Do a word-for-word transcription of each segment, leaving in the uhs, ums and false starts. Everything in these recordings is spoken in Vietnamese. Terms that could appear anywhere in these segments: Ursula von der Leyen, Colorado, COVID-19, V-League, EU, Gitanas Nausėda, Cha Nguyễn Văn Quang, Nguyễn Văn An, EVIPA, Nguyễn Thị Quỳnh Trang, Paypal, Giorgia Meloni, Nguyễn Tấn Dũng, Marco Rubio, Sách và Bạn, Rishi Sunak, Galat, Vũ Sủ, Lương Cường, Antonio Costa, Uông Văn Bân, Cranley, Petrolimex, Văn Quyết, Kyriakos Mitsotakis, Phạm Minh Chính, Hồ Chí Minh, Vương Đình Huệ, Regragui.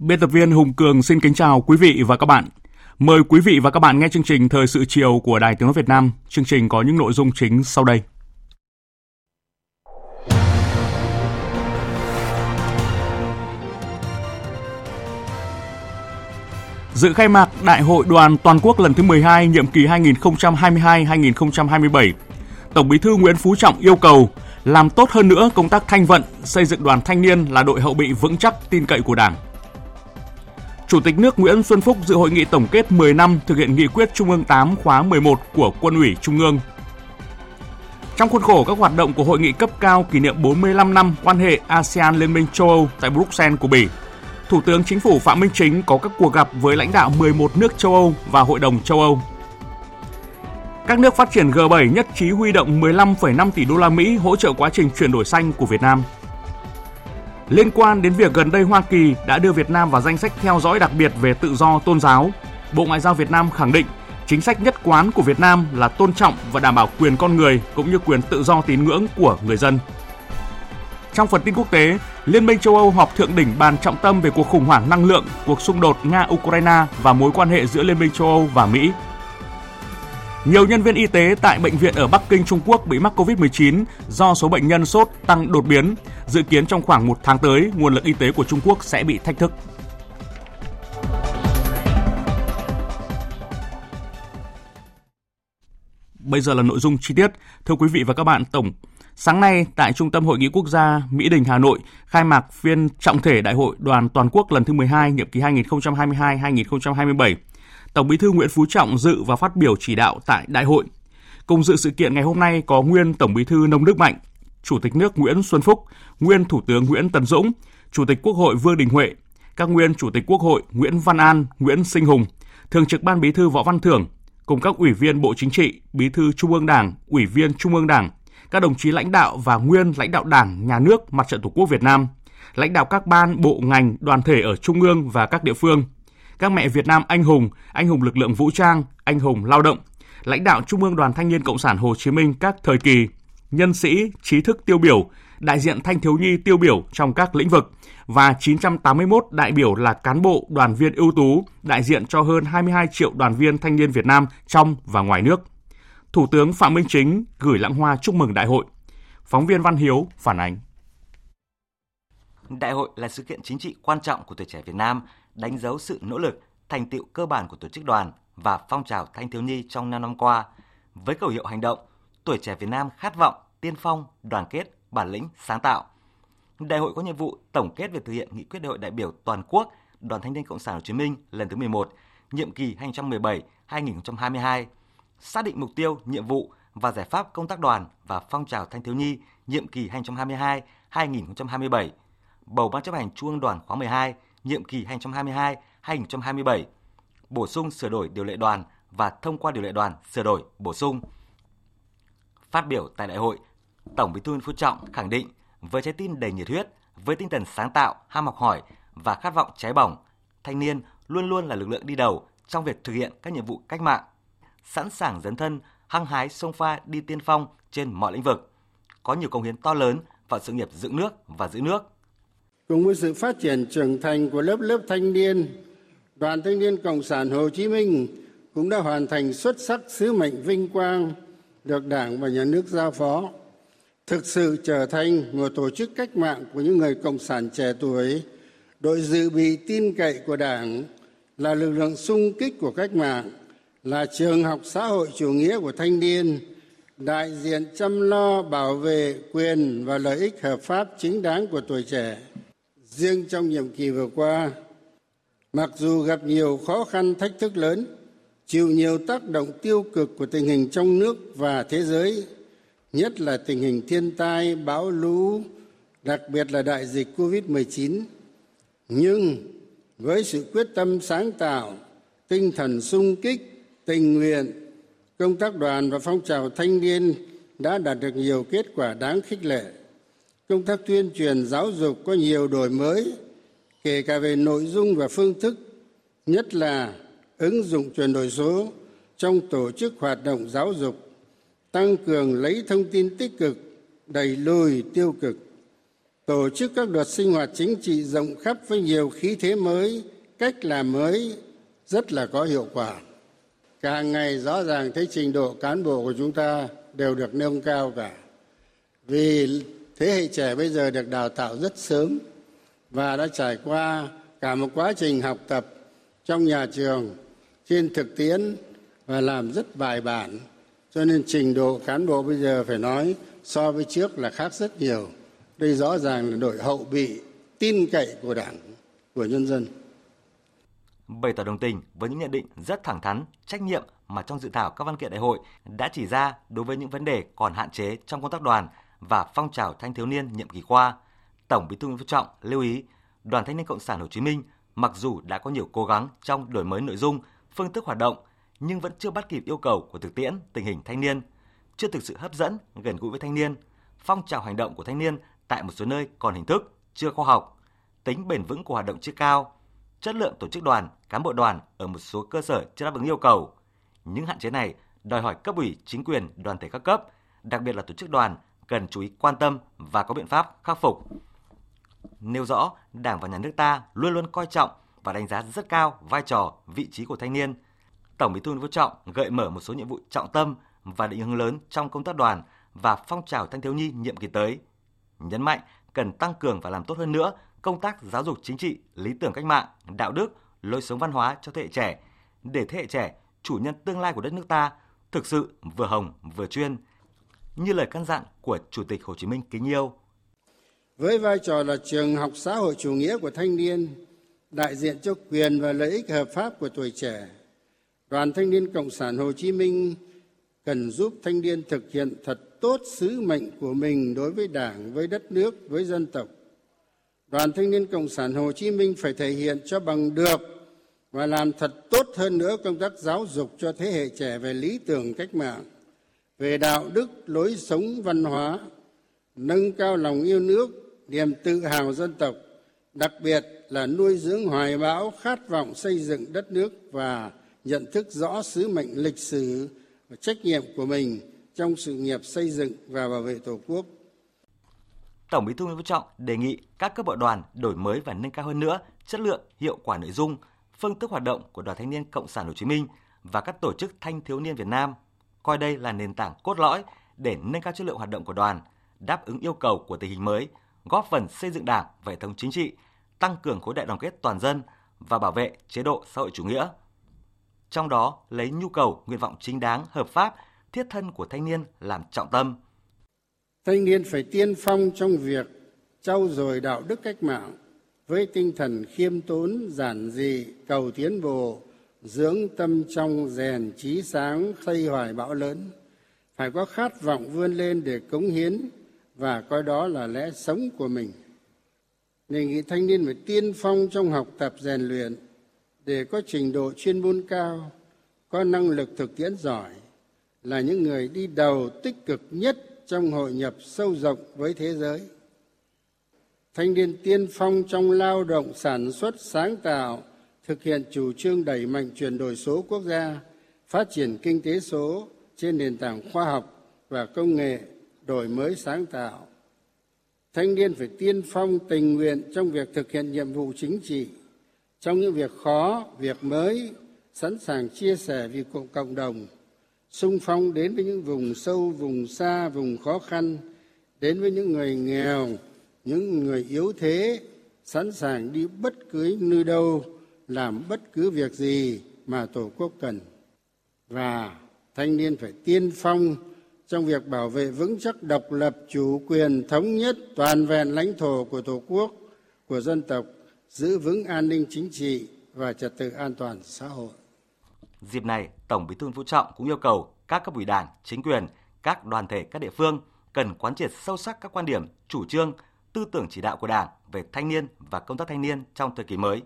Biên tập viên Hùng Cường xin kính chào quý vị và các bạn. Mời quý vị và các bạn nghe chương trình Thời sự chiều của Đài Tiếng nói Việt Nam. Chương trình có những nội dung chính sau đây. Dự khai mạc Đại hội Đoàn Toàn quốc lần thứ mười hai, nhiệm kỳ hai nghìn không trăm hai mươi hai đến hai nghìn không trăm hai mươi bảy, Tổng Bí thư Nguyễn Phú Trọng yêu cầu làm tốt hơn nữa công tác thanh vận, xây dựng đoàn thanh niên là đội hậu bị vững chắc, tin cậy của Đảng. Chủ tịch nước Nguyễn Xuân Phúc dự hội nghị tổng kết mười năm thực hiện nghị quyết Trung ương tám khóa mười một của Quân ủy Trung ương. Trong khuôn khổ các hoạt động của hội nghị cấp cao kỷ niệm bốn mươi lăm năm quan hệ ASEAN Liên minh châu Âu tại Bruxelles của Bỉ, Thủ tướng Chính phủ Phạm Minh Chính có các cuộc gặp với lãnh đạo mười một nước châu Âu và Hội đồng châu Âu. Các nước phát triển G bảy nhất trí huy động mười lăm phẩy năm tỷ đô la Mỹ hỗ trợ quá trình chuyển đổi xanh của Việt Nam. Liên quan đến việc gần đây Hoa Kỳ đã đưa Việt Nam vào danh sách theo dõi đặc biệt về tự do tôn giáo, Bộ Ngoại giao Việt Nam khẳng định chính sách nhất quán của Việt Nam là tôn trọng và đảm bảo quyền con người cũng như quyền tự do tín ngưỡng của người dân. Trong phần tin quốc tế, Liên minh châu Âu họp thượng đỉnh bàn trọng tâm về cuộc khủng hoảng năng lượng, cuộc xung đột Nga-Ukraine và mối quan hệ giữa Liên minh châu Âu và Mỹ. Nhiều nhân viên y tế tại bệnh viện ở Bắc Kinh, Trung Quốc bị mắc covid mười chín do số bệnh nhân sốt tăng đột biến. Dự kiến trong khoảng một tháng tới, nguồn lực y tế của Trung Quốc sẽ bị thách thức. Bây giờ là nội dung chi tiết. Thưa quý vị và các bạn, Tổng sáng nay tại Trung tâm Hội nghị Quốc gia Mỹ Đình, Hà Nội, khai mạc phiên trọng thể Đại hội Đoàn Toàn quốc lần thứ mười hai, nhiệm kỳ hai nghìn không trăm hai mươi hai đến hai nghìn không trăm hai mươi bảy. Tổng Bí thư Nguyễn Phú Trọng dự và phát biểu chỉ đạo tại đại hội. Cùng dự sự kiện ngày hôm nay có nguyên Tổng Bí thư Nông Đức Mạnh, Chủ tịch nước Nguyễn Xuân Phúc, nguyên Thủ tướng Nguyễn Tấn Dũng, Chủ tịch Quốc hội Vương Đình Huệ, các nguyên Chủ tịch Quốc hội Nguyễn Văn An, Nguyễn Sinh Hùng, Thường trực Ban Bí thư Võ Văn Thưởng, cùng các ủy viên Bộ Chính trị, Bí thư Trung ương Đảng, ủy viên Trung ương Đảng, các đồng chí lãnh đạo và nguyên lãnh đạo Đảng, Nhà nước, Mặt trận Tổ quốc Việt Nam, lãnh đạo các ban, bộ, ngành, đoàn thể ở Trung ương và các địa phương, các mẹ Việt Nam anh hùng, anh hùng lực lượng vũ trang, anh hùng lao động, lãnh đạo Trung ương Đoàn Thanh niên Cộng sản Hồ Chí Minh các thời kỳ, nhân sĩ, trí thức tiêu biểu, đại diện thanh thiếu nhi tiêu biểu trong các lĩnh vực và chín trăm tám mươi mốt đại biểu là cán bộ, đoàn viên ưu tú, đại diện cho hơn hai mươi hai triệu đoàn viên thanh niên Việt Nam trong và ngoài nước. Thủ tướng Phạm Minh Chính gửi lãng hoa chúc mừng đại hội. Phóng viên Văn Hiếu phản ánh. Đại hội là sự kiện chính trị quan trọng của tuổi trẻ Việt Nam, đánh dấu sự nỗ lực, thành tựu cơ bản của tổ chức đoàn và phong trào thanh thiếu nhi trong năm năm qua. Với khẩu hiệu hành động, tuổi trẻ Việt Nam khát vọng, tiên phong, đoàn kết, bản lĩnh, sáng tạo. Đại hội có nhiệm vụ tổng kết việc thực hiện nghị quyết đại hội đại biểu toàn quốc Đoàn Thanh niên Cộng sản Hồ Chí Minh lần thứ mười một, nhiệm kỳ hai nghìn không trăm mười bảy đến hai nghìn không trăm hai mươi hai, xác định mục tiêu, nhiệm vụ và giải pháp công tác đoàn và phong trào thanh thiếu nhi nhiệm kỳ hai nghìn không trăm hai mươi hai đến hai nghìn không trăm hai mươi bảy, bầu Ban chấp hành Trung ương Đoàn khóa mười hai, nhiệm kỳ hai nghìn không trăm hai mươi hai đến hai nghìn không trăm hai mươi bảy, bổ sung sửa đổi điều lệ đoàn và thông qua điều lệ đoàn sửa đổi bổ sung. Phát biểu tại đại hội, Tổng Bí thư Nguyễn Phú Trọng khẳng định với trái tim đầy nhiệt huyết, với tinh thần sáng tạo, ham học hỏi và khát vọng cháy bỏng, thanh niên luôn luôn là lực lượng đi đầu trong việc thực hiện các nhiệm vụ cách mạng, sẵn sàng dấn thân, hăng hái xông pha đi tiên phong trên mọi lĩnh vực, có nhiều công hiến to lớn vào sự nghiệp dựng nước và giữ nước. Cùng với sự phát triển trưởng thành của lớp lớp thanh niên, Đoàn Thanh niên Cộng sản Hồ Chí Minh cũng đã hoàn thành xuất sắc sứ mệnh vinh quang được Đảng và Nhà nước giao phó, thực sự trở thành một tổ chức cách mạng của những người cộng sản trẻ tuổi, đội dự bị tin cậy của Đảng, là lực lượng xung kích của cách mạng, là trường học xã hội chủ nghĩa của thanh niên, đại diện chăm lo bảo vệ quyền và lợi ích hợp pháp chính đáng của tuổi trẻ. Riêng trong nhiệm kỳ vừa qua, mặc dù gặp nhiều khó khăn thách thức lớn, chịu nhiều tác động tiêu cực của tình hình trong nước và thế giới, nhất là tình hình thiên tai, bão lũ, đặc biệt là đại dịch cô vít mười chín, nhưng với sự quyết tâm sáng tạo, tinh thần sung kích, tình nguyện, công tác đoàn và phong trào thanh niên đã đạt được nhiều kết quả đáng khích lệ. Công tác tuyên truyền giáo dục có nhiều đổi mới, kể cả về nội dung và phương thức, nhất là ứng dụng chuyển đổi số trong tổ chức hoạt động giáo dục, tăng cường lấy thông tin tích cực, đẩy lùi tiêu cực, tổ chức các đợt sinh hoạt chính trị rộng khắp với nhiều khí thế mới, cách làm mới rất là có hiệu quả. Càng ngày rõ ràng thấy trình độ cán bộ của chúng ta đều được nâng cao cả. Vì thế hệ trẻ bây giờ được đào tạo rất sớm và đã trải qua cả một quá trình học tập trong nhà trường, trên thực tiễn và làm rất bài bản. Cho nên trình độ cán bộ bây giờ phải nói so với trước là khác rất nhiều. Đây rõ ràng là đội hậu bị tin cậy của Đảng, của nhân dân. Bày tỏ đồng tình với những nhận định rất thẳng thắn, trách nhiệm mà trong dự thảo các văn kiện đại hội đã chỉ ra đối với những vấn đề còn hạn chế trong công tác đoàn và phong trào thanh thiếu niên nhiệm kỳ qua, Tổng Bí thư Nguyễn Phú Trọng lưu ý Đoàn Thanh niên Cộng sản Hồ Chí Minh mặc dù đã có nhiều cố gắng trong đổi mới nội dung, phương thức hoạt động nhưng vẫn chưa bắt kịp yêu cầu của thực tiễn tình hình thanh niên, chưa thực sự hấp dẫn, gần gũi với thanh niên. Phong trào hành động của thanh niên tại một số nơi còn hình thức, chưa khoa học, tính bền vững của hoạt động chưa cao, chất lượng tổ chức đoàn, cán bộ đoàn ở một số cơ sở chưa đáp ứng yêu cầu. Những hạn chế này đòi hỏi cấp ủy, chính quyền, đoàn thể các cấp, đặc biệt là tổ chức đoàn cần chú ý quan tâm và có biện pháp khắc phục. Nêu rõ, Đảng và Nhà nước ta luôn luôn coi trọng và đánh giá rất cao vai trò, vị trí của thanh niên. Tổng Bí thư Nguyễn Phú Trọng gợi mở một số nhiệm vụ trọng tâm và định hướng lớn trong công tác đoàn và phong trào thanh thiếu nhi nhiệm kỳ tới. Nhấn mạnh cần tăng cường và làm tốt hơn nữa công tác giáo dục chính trị, lý tưởng cách mạng, đạo đức, lối sống văn hóa cho thế hệ trẻ, để thế hệ trẻ, chủ nhân tương lai của đất nước ta, thực sự vừa hồng vừa chuyên, như lời căn dặn của Chủ tịch Hồ Chí Minh kính yêu. Với vai trò là trường học xã hội chủ nghĩa của thanh niên, đại diện cho quyền và lợi ích hợp pháp của tuổi trẻ, Đoàn Thanh niên Cộng sản Hồ Chí Minh cần giúp thanh niên thực hiện thật tốt sứ mệnh của mình đối với Đảng, với đất nước, với dân tộc. Đoàn Thanh niên Cộng sản Hồ Chí Minh phải thể hiện cho bằng được và làm thật tốt hơn nữa công tác giáo dục cho thế hệ trẻ về lý tưởng cách mạng, về đạo đức, lối sống văn hóa, nâng cao lòng yêu nước, niềm tự hào dân tộc, đặc biệt là nuôi dưỡng hoài bão, khát vọng xây dựng đất nước và nhận thức rõ sứ mệnh lịch sử và trách nhiệm của mình trong sự nghiệp xây dựng và bảo vệ Tổ quốc. Tổng Bí thư Nguyễn Phú Trọng đề nghị các cấp bộ đoàn đổi mới và nâng cao hơn nữa chất lượng, hiệu quả nội dung, phương thức hoạt động của Đoàn Thanh niên Cộng sản Hồ Chí Minh và các tổ chức thanh thiếu niên Việt Nam, coi đây là nền tảng cốt lõi để nâng cao chất lượng hoạt động của đoàn, đáp ứng yêu cầu của tình hình mới, góp phần xây dựng Đảng và hệ thống chính trị, tăng cường khối đại đoàn kết toàn dân và bảo vệ chế độ xã hội chủ nghĩa. Trong đó lấy nhu cầu, nguyện vọng chính đáng, hợp pháp, thiết thân của thanh niên làm trọng tâm. Thanh niên phải tiên phong trong việc trau dồi đạo đức cách mạng với tinh thần khiêm tốn, giản dị, cầu tiến bộ, dưỡng tâm trong, rèn trí sáng, xây hoài bão lớn, phải có khát vọng vươn lên để cống hiến và coi đó là lẽ sống của mình. Đề nghị thanh niên phải tiên phong trong học tập rèn luyện để có trình độ chuyên môn cao, có năng lực thực tiễn giỏi, là những người đi đầu tích cực nhất trong hội nhập sâu rộng với thế giới. Thanh niên tiên phong trong lao động sản xuất sáng tạo, thực hiện chủ trương đẩy mạnh chuyển đổi số quốc gia, phát triển kinh tế số trên nền tảng khoa học và công nghệ, đổi mới sáng tạo. Thanh niên phải tiên phong tình nguyện trong việc thực hiện nhiệm vụ chính trị, trong những việc khó, việc mới, sẵn sàng chia sẻ vì cộng đồng, xung phong đến với những vùng sâu, vùng xa, vùng khó khăn, đến với những người nghèo, những người yếu thế, sẵn sàng đi bất cứ nơi đâu, làm bất cứ việc gì mà Tổ quốc cần. Và thanh niên phải tiên phong trong việc bảo vệ vững chắc độc lập, chủ quyền, thống nhất, toàn vẹn lãnh thổ của Tổ quốc, của dân tộc, giữ vững an ninh chính trị và trật tự an toàn xã hội. Dịp này, Tổng Bí thư Nguyễn Phú Trọng cũng yêu cầu các cấp ủy Đảng, chính quyền, các đoàn thể các địa phương cần quán triệt sâu sắc các quan điểm, chủ trương, tư tưởng chỉ đạo của Đảng về thanh niên và công tác thanh niên trong thời kỳ mới.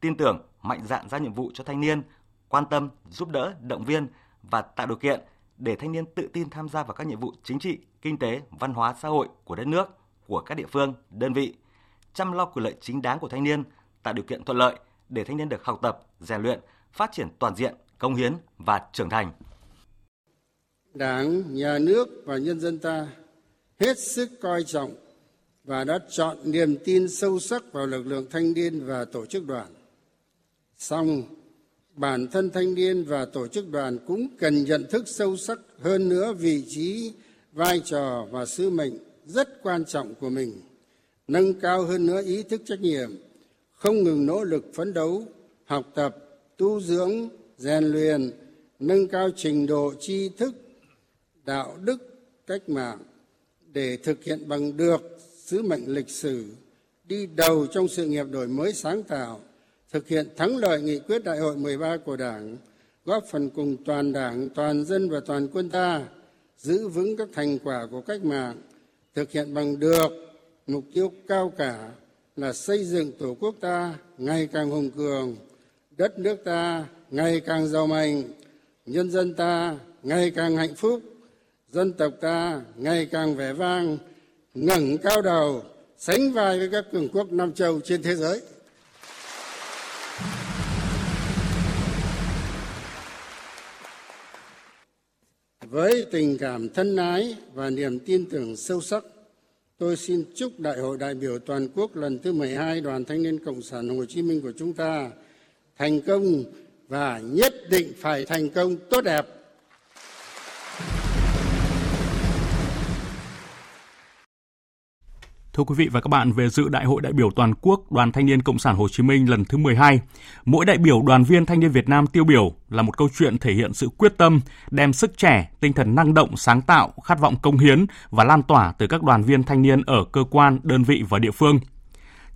Tin tưởng, mạnh dạn ra nhiệm vụ cho thanh niên, quan tâm, giúp đỡ, động viên và tạo điều kiện để thanh niên tự tin tham gia vào các nhiệm vụ chính trị, kinh tế, văn hóa, xã hội của đất nước, của các địa phương, đơn vị. Chăm lo quyền lợi chính đáng của thanh niên, tạo điều kiện thuận lợi để thanh niên được học tập, rèn luyện, phát triển toàn diện, cống hiến và trưởng thành. Đảng, nhà nước và nhân dân ta hết sức coi trọng và đã chọn niềm tin sâu sắc vào lực lượng thanh niên và tổ chức đoàn. Song, bản thân thanh niên và tổ chức đoàn cũng cần nhận thức sâu sắc hơn nữa vị trí, vai trò và sứ mệnh rất quan trọng của mình, nâng cao hơn nữa ý thức trách nhiệm, không ngừng nỗ lực phấn đấu, học tập, tu dưỡng, rèn luyện, nâng cao trình độ tri thức, đạo đức, cách mạng để thực hiện bằng được sứ mệnh lịch sử, đi đầu trong sự nghiệp đổi mới sáng tạo, thực hiện thắng lợi nghị quyết Đại hội mười ba của Đảng, góp phần cùng toàn Đảng, toàn dân và toàn quân ta giữ vững các thành quả của cách mạng, thực hiện bằng được mục tiêu cao cả là xây dựng Tổ quốc ta ngày càng hùng cường, đất nước ta ngày càng giàu mạnh, nhân dân ta ngày càng hạnh phúc, dân tộc ta ngày càng vẻ vang, ngẩng cao đầu, sánh vai với các cường quốc Nam châu trên thế giới. Với tình cảm thân ái và niềm tin tưởng sâu sắc, tôi xin chúc Đại hội đại biểu toàn quốc lần thứ mười hai Đoàn Thanh niên Cộng sản Hồ Chí Minh của chúng ta thành công và nhất định phải thành công tốt đẹp. Thưa quý vị và các bạn, về dự Đại hội đại biểu toàn quốc Đoàn Thanh niên Cộng sản Hồ Chí Minh lần thứ mười hai, mỗi đại biểu đoàn viên thanh niên Việt Nam tiêu biểu là một câu chuyện thể hiện sự quyết tâm, đem sức trẻ, tinh thần năng động, sáng tạo, khát vọng cống hiến và lan tỏa từ các đoàn viên thanh niên ở cơ quan, đơn vị và địa phương.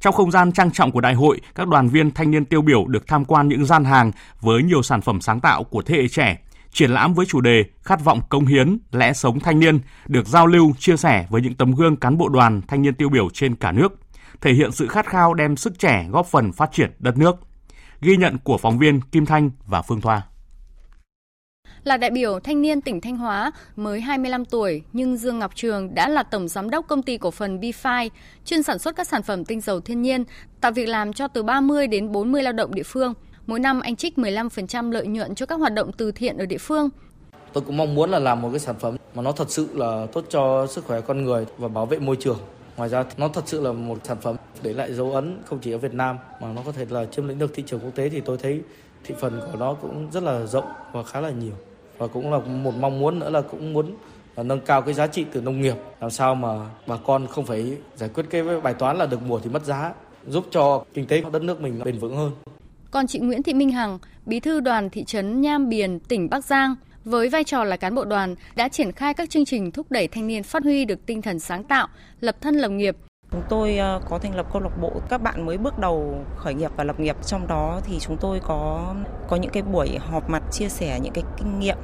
Trong không gian trang trọng của đại hội, các đoàn viên thanh niên tiêu biểu được tham quan những gian hàng với nhiều sản phẩm sáng tạo của thế hệ trẻ, triển lãm với chủ đề Khát vọng cống hiến, lẽ sống thanh niên được giao lưu, chia sẻ với những tấm gương cán bộ đoàn thanh niên tiêu biểu trên cả nước, thể hiện sự khát khao đem sức trẻ góp phần phát triển đất nước. Ghi nhận của phóng viên Kim Thanh và Phương Thoa. Là đại biểu thanh niên tỉnh Thanh Hóa, mới hai mươi lăm tuổi nhưng Dương Ngọc Trường đã là tổng giám đốc công ty cổ phần bê năm, chuyên sản xuất các sản phẩm tinh dầu thiên nhiên, tạo việc làm cho từ ba mươi đến bốn mươi lao động địa phương. Mỗi năm anh trích mười lăm phần trăm lợi nhuận cho các hoạt động từ thiện ở địa phương. Tôi cũng mong muốn là làm một cái sản phẩm mà nó thật sự là tốt cho sức khỏe con người và bảo vệ môi trường. Ngoài ra nó thật sự là một sản phẩm để lại dấu ấn không chỉ ở Việt Nam mà nó có thể là chiếm lĩnh được thị trường quốc tế, thì tôi thấy thị phần của nó cũng rất là rộng và khá là nhiều. Và cũng là một mong muốn nữa là cũng muốn là nâng cao cái giá trị từ nông nghiệp, làm sao mà bà con không phải giải quyết cái bài toán là được mùa thì mất giá, giúp cho kinh tế của đất nước mình bền vững hơn. Còn chị Nguyễn Thị Minh Hằng, bí thư đoàn thị trấn Nham Biển, tỉnh Bắc Giang, với vai trò là cán bộ đoàn đã triển khai các chương trình thúc đẩy thanh niên phát huy được tinh thần sáng tạo, lập thân lập nghiệp. Chúng tôi có thành lập câu lạc bộ các bạn mới bước đầu khởi nghiệp và lập nghiệp. Trong đó thì chúng tôi có có những cái buổi họp mặt chia sẻ những cái kinh nghiệm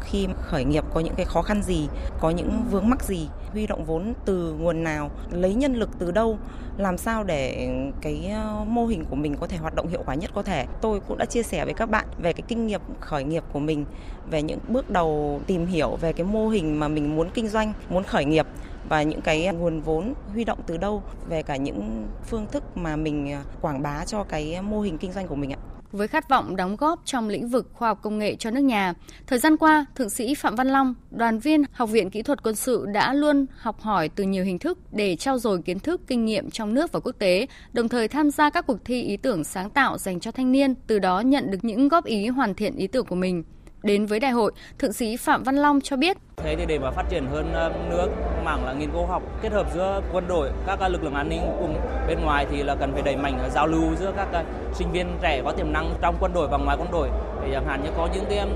khi khởi nghiệp, có những cái khó khăn gì, có những vướng mắc gì, huy động vốn từ nguồn nào, lấy nhân lực từ đâu, làm sao để cái mô hình của mình có thể hoạt động hiệu quả nhất có thể. Tôi cũng đã chia sẻ với các bạn về cái kinh nghiệm khởi nghiệp của mình, về những bước đầu tìm hiểu về cái mô hình mà mình muốn kinh doanh, muốn khởi nghiệp, và những cái nguồn vốn huy động từ đâu, về cả những phương thức mà mình quảng bá cho cái mô hình kinh doanh của mình ạ. Với khát vọng đóng góp trong lĩnh vực khoa học công nghệ cho nước nhà, thời gian qua, Thượng sĩ Phạm Văn Long, đoàn viên Học viện Kỹ thuật Quân sự đã luôn học hỏi từ nhiều hình thức để trau dồi kiến thức, kinh nghiệm trong nước và quốc tế, đồng thời tham gia các cuộc thi ý tưởng sáng tạo dành cho thanh niên, từ đó nhận được những góp ý hoàn thiện ý tưởng của mình. Đến với đại hội, Thượng sĩ Phạm Văn Long cho biết: Thế thì để mà phát triển hơn nữa mảng là nghiên cứu học kết hợp giữa quân đội, các lực lượng an ninh cùng bên ngoài thì là cần phải đẩy mạnh giao lưu giữa các sinh viên trẻ có tiềm năng trong quân đội và ngoài quân đội. Để chẳng hạn như có những cái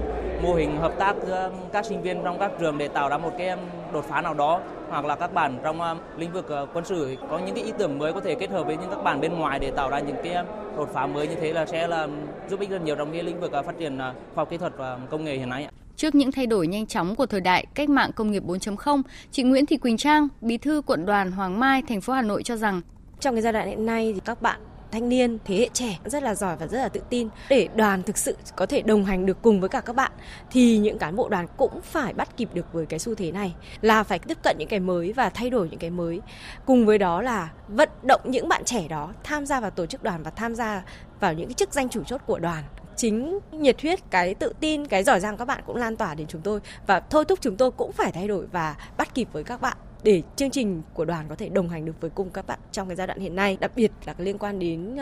mô hình hợp tác giữa các sinh viên trong các trường để tạo ra một cái đột phá nào đó, hoặc là các bạn trong lĩnh vực quân sự có những cái ý tưởng mới có thể kết hợp với những các bạn bên ngoài để tạo ra những cái đột phá mới, như thế là sẽ là giúp ích rất nhiều trong cái lĩnh vực phát triển khoa học kỹ thuật và công nghệ hiện nay. Trước những thay đổi nhanh chóng của thời đại cách mạng công nghiệp bốn chấm không, chị Nguyễn Thị Quỳnh Trang, Bí thư Quận đoàn Hoàng Mai, thành phố Hà Nội cho rằng trong cái giai đoạn hiện nay thì các bạn thanh niên, thế hệ trẻ rất là giỏi và rất là tự tin. Để đoàn thực sự có thể đồng hành được cùng với cả các bạn thì những cán bộ đoàn cũng phải bắt kịp được với cái xu thế này, là phải tiếp cận những cái mới và thay đổi những cái mới. Cùng với đó là vận động những bạn trẻ đó tham gia vào tổ chức đoàn và tham gia vào những cái chức danh chủ chốt của đoàn. Chính nhiệt huyết, cái tự tin, cái giỏi giang các bạn cũng lan tỏa đến chúng tôi và thôi thúc chúng tôi cũng phải thay đổi và bắt kịp với các bạn để chương trình của đoàn có thể đồng hành được với cùng các bạn trong cái giai đoạn hiện nay, đặc biệt là liên quan đến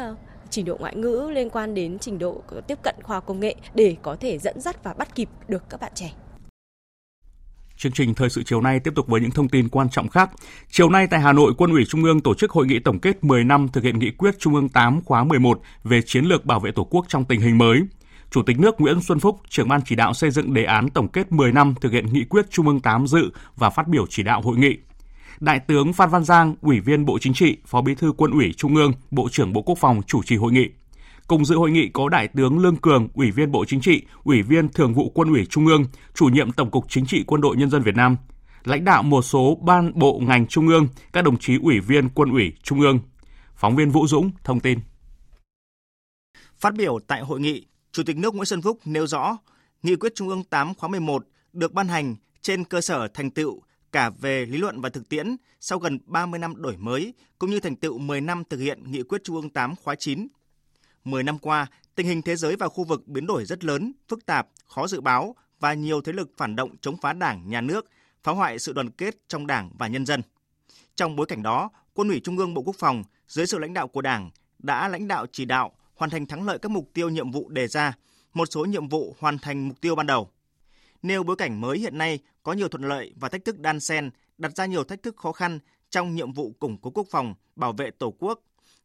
trình độ ngoại ngữ, liên quan đến trình độ tiếp cận khoa học công nghệ để có thể dẫn dắt và bắt kịp được các bạn trẻ. Chương trình thời sự chiều nay tiếp tục với những thông tin quan trọng khác. Chiều nay tại Hà Nội, Quân ủy Trung ương tổ chức hội nghị tổng kết mười năm thực hiện nghị quyết Trung ương tám khóa mười một về chiến lược bảo vệ Tổ quốc trong tình hình mới. Chủ tịch nước Nguyễn Xuân Phúc, trưởng ban chỉ đạo xây dựng đề án tổng kết mười năm thực hiện nghị quyết Trung ương tám dự và phát biểu chỉ đạo hội nghị. Đại tướng Phan Văn Giang, Ủy viên Bộ Chính trị, Phó Bí thư Quân ủy Trung ương, Bộ trưởng Bộ Quốc phòng chủ trì hội nghị. Cùng dự hội nghị có Đại tướng Lương Cường, Ủy viên Bộ Chính trị, Ủy viên Thường vụ Quân ủy Trung ương, Chủ nhiệm Tổng cục Chính trị Quân đội Nhân dân Việt Nam, lãnh đạo một số ban bộ ngành Trung ương, các đồng chí Ủy viên Quân ủy Trung ương. Phóng viên Vũ Dũng thông tin. Phát biểu tại hội nghị, Chủ tịch nước Nguyễn Xuân Phúc nêu rõ, Nghị quyết Trung ương tám khóa mười một được ban hành trên cơ sở thành tựu cả về lý luận và thực tiễn sau gần ba mươi năm đổi mới, cũng như thành tựu mười năm thực hiện Nghị quyết Trung ương tám khóa chín. mười năm qua, tình hình thế giới và khu vực biến đổi rất lớn, phức tạp, khó dự báo và nhiều thế lực phản động chống phá Đảng, Nhà nước, phá hoại sự đoàn kết trong Đảng và nhân dân. Trong bối cảnh đó, Quân ủy Trung ương Bộ Quốc phòng dưới sự lãnh đạo của Đảng đã lãnh đạo chỉ đạo hoàn thành thắng lợi các mục tiêu nhiệm vụ đề ra, một số nhiệm vụ hoàn thành mục tiêu ban đầu. Nêu bối cảnh mới hiện nay có nhiều thuận lợi và thách thức đan xen, đặt ra nhiều thách thức khó khăn trong nhiệm vụ củng cố quốc phòng, bảo vệ Tổ quốc,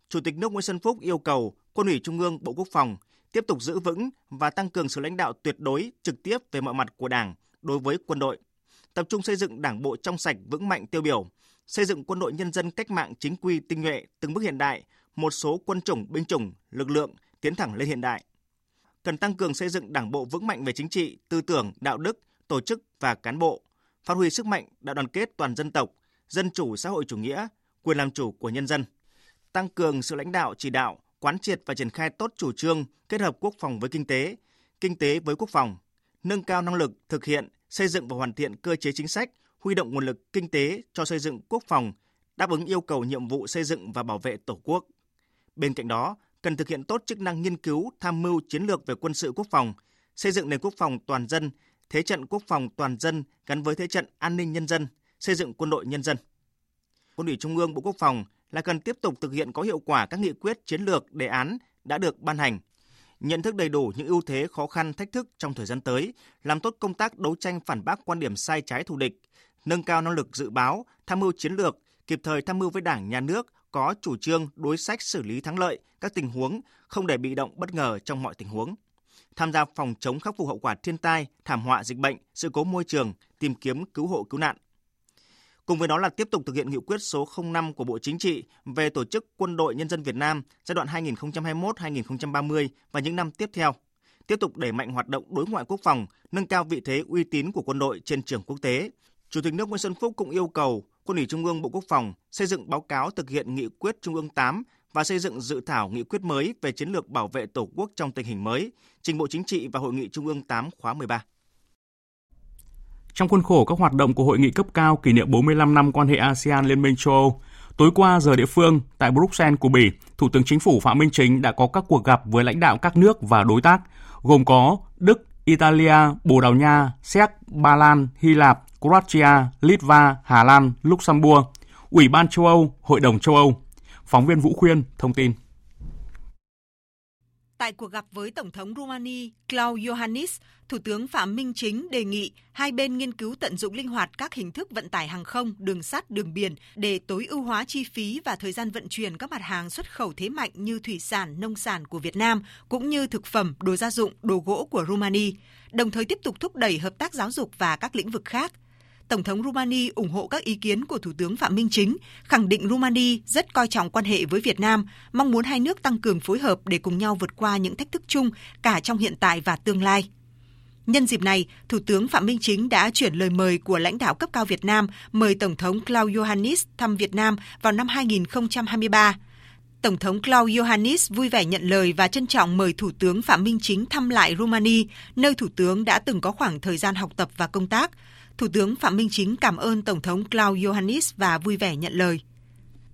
Chủ tịch nước Nguyễn Xuân Phúc yêu cầu Quân ủy Trung ương Bộ Quốc phòng tiếp tục giữ vững và tăng cường sự lãnh đạo tuyệt đối, trực tiếp về mọi mặt của Đảng đối với quân đội, tập trung xây dựng Đảng bộ trong sạch vững mạnh tiêu biểu, xây dựng quân đội nhân dân cách mạng chính quy tinh nhuệ từng bước hiện đại, một số quân chủng, binh chủng, lực lượng tiến thẳng lên hiện đại. Cần tăng cường xây dựng Đảng bộ vững mạnh về chính trị, tư tưởng, đạo đức, tổ chức và cán bộ, phát huy sức mạnh đại đoàn kết toàn dân tộc, dân chủ xã hội chủ nghĩa, quyền làm chủ của nhân dân. Tăng cường sự lãnh đạo chỉ đạo, quán triệt và triển khai tốt chủ trương kết hợp quốc phòng với kinh tế, kinh tế với quốc phòng, nâng cao năng lực thực hiện, xây dựng và hoàn thiện cơ chế chính sách, huy động nguồn lực kinh tế cho xây dựng quốc phòng, đáp ứng yêu cầu nhiệm vụ xây dựng và bảo vệ Tổ quốc. Bên cạnh đó, cần thực hiện tốt chức năng nghiên cứu, tham mưu chiến lược về quân sự quốc phòng, xây dựng nền quốc phòng toàn dân, thế trận quốc phòng toàn dân gắn với thế trận an ninh nhân dân, xây dựng quân đội nhân dân. Quân ủy Trung ương Bộ Quốc phòng là cần tiếp tục thực hiện có hiệu quả các nghị quyết, chiến lược, đề án đã được ban hành, nhận thức đầy đủ những ưu thế, khó khăn, thách thức trong thời gian tới, làm tốt công tác đấu tranh phản bác quan điểm sai trái thù địch, nâng cao năng lực dự báo, tham mưu chiến lược, kịp thời tham mưu với Đảng, Nhà nước có chủ trương, đối sách xử lý thắng lợi các tình huống, không để bị động bất ngờ trong mọi tình huống, tham gia phòng chống khắc phục hậu quả thiên tai, thảm họa dịch bệnh, sự cố môi trường, tìm kiếm cứu hộ cứu nạn. Cùng với đó là tiếp tục thực hiện nghị quyết số không năm của Bộ Chính trị về tổ chức Quân đội Nhân dân Việt Nam giai đoạn hai nghìn không trăm hai mươi mốt đến hai nghìn không trăm ba mươi và những năm tiếp theo, tiếp tục đẩy mạnh hoạt động đối ngoại quốc phòng, nâng cao vị thế uy tín của quân đội trên trường quốc tế. Chủ tịch nước Nguyễn Xuân Phúc cũng yêu cầu Quân ủy Trung ương Bộ Quốc phòng xây dựng báo cáo thực hiện nghị quyết Trung ương tám và xây dựng dự thảo nghị quyết mới về chiến lược bảo vệ Tổ quốc trong tình hình mới, trình Bộ Chính trị và Hội nghị Trung ương tám khóa mười ba. Trong khuôn khổ các hoạt động của hội nghị cấp cao kỷ niệm bốn mươi lăm năm quan hệ ASEAN Liên minh châu Âu, tối qua giờ địa phương tại Bruxelles của Bỉ, Thủ tướng Chính phủ Phạm Minh Chính đã có các cuộc gặp với lãnh đạo các nước và đối tác, gồm có Đức, Italia, Bồ Đào Nha, Séc, Ba Lan, Hy Lạp, Croatia, Litva, Hà Lan, Luxembourg, Ủy ban châu Âu, Hội đồng châu Âu. Phóng viên Vũ Khuyên thông tin. Tại cuộc gặp với Tổng thống Romania Klaus Iohannis, Thủ tướng Phạm Minh Chính đề nghị hai bên nghiên cứu tận dụng linh hoạt các hình thức vận tải hàng không, đường sắt, đường biển để tối ưu hóa chi phí và thời gian vận chuyển các mặt hàng xuất khẩu thế mạnh như thủy sản, nông sản của Việt Nam, cũng như thực phẩm, đồ gia dụng, đồ gỗ của Romania, đồng thời tiếp tục thúc đẩy hợp tác giáo dục và các lĩnh vực khác. Tổng thống Romania ủng hộ các ý kiến của Thủ tướng Phạm Minh Chính, khẳng định Romania rất coi trọng quan hệ với Việt Nam, mong muốn hai nước tăng cường phối hợp để cùng nhau vượt qua những thách thức chung cả trong hiện tại và tương lai. Nhân dịp này, Thủ tướng Phạm Minh Chính đã chuyển lời mời của lãnh đạo cấp cao Việt Nam mời Tổng thống Klaus Iohannis thăm Việt Nam vào năm hai không hai ba. Tổng thống Klaus Iohannis vui vẻ nhận lời và trân trọng mời Thủ tướng Phạm Minh Chính thăm lại Romania, nơi Thủ tướng đã từng có khoảng thời gian học tập và công tác. Thủ tướng Phạm Minh Chính cảm ơn Tổng thống Klaus Iohannis và vui vẻ nhận lời.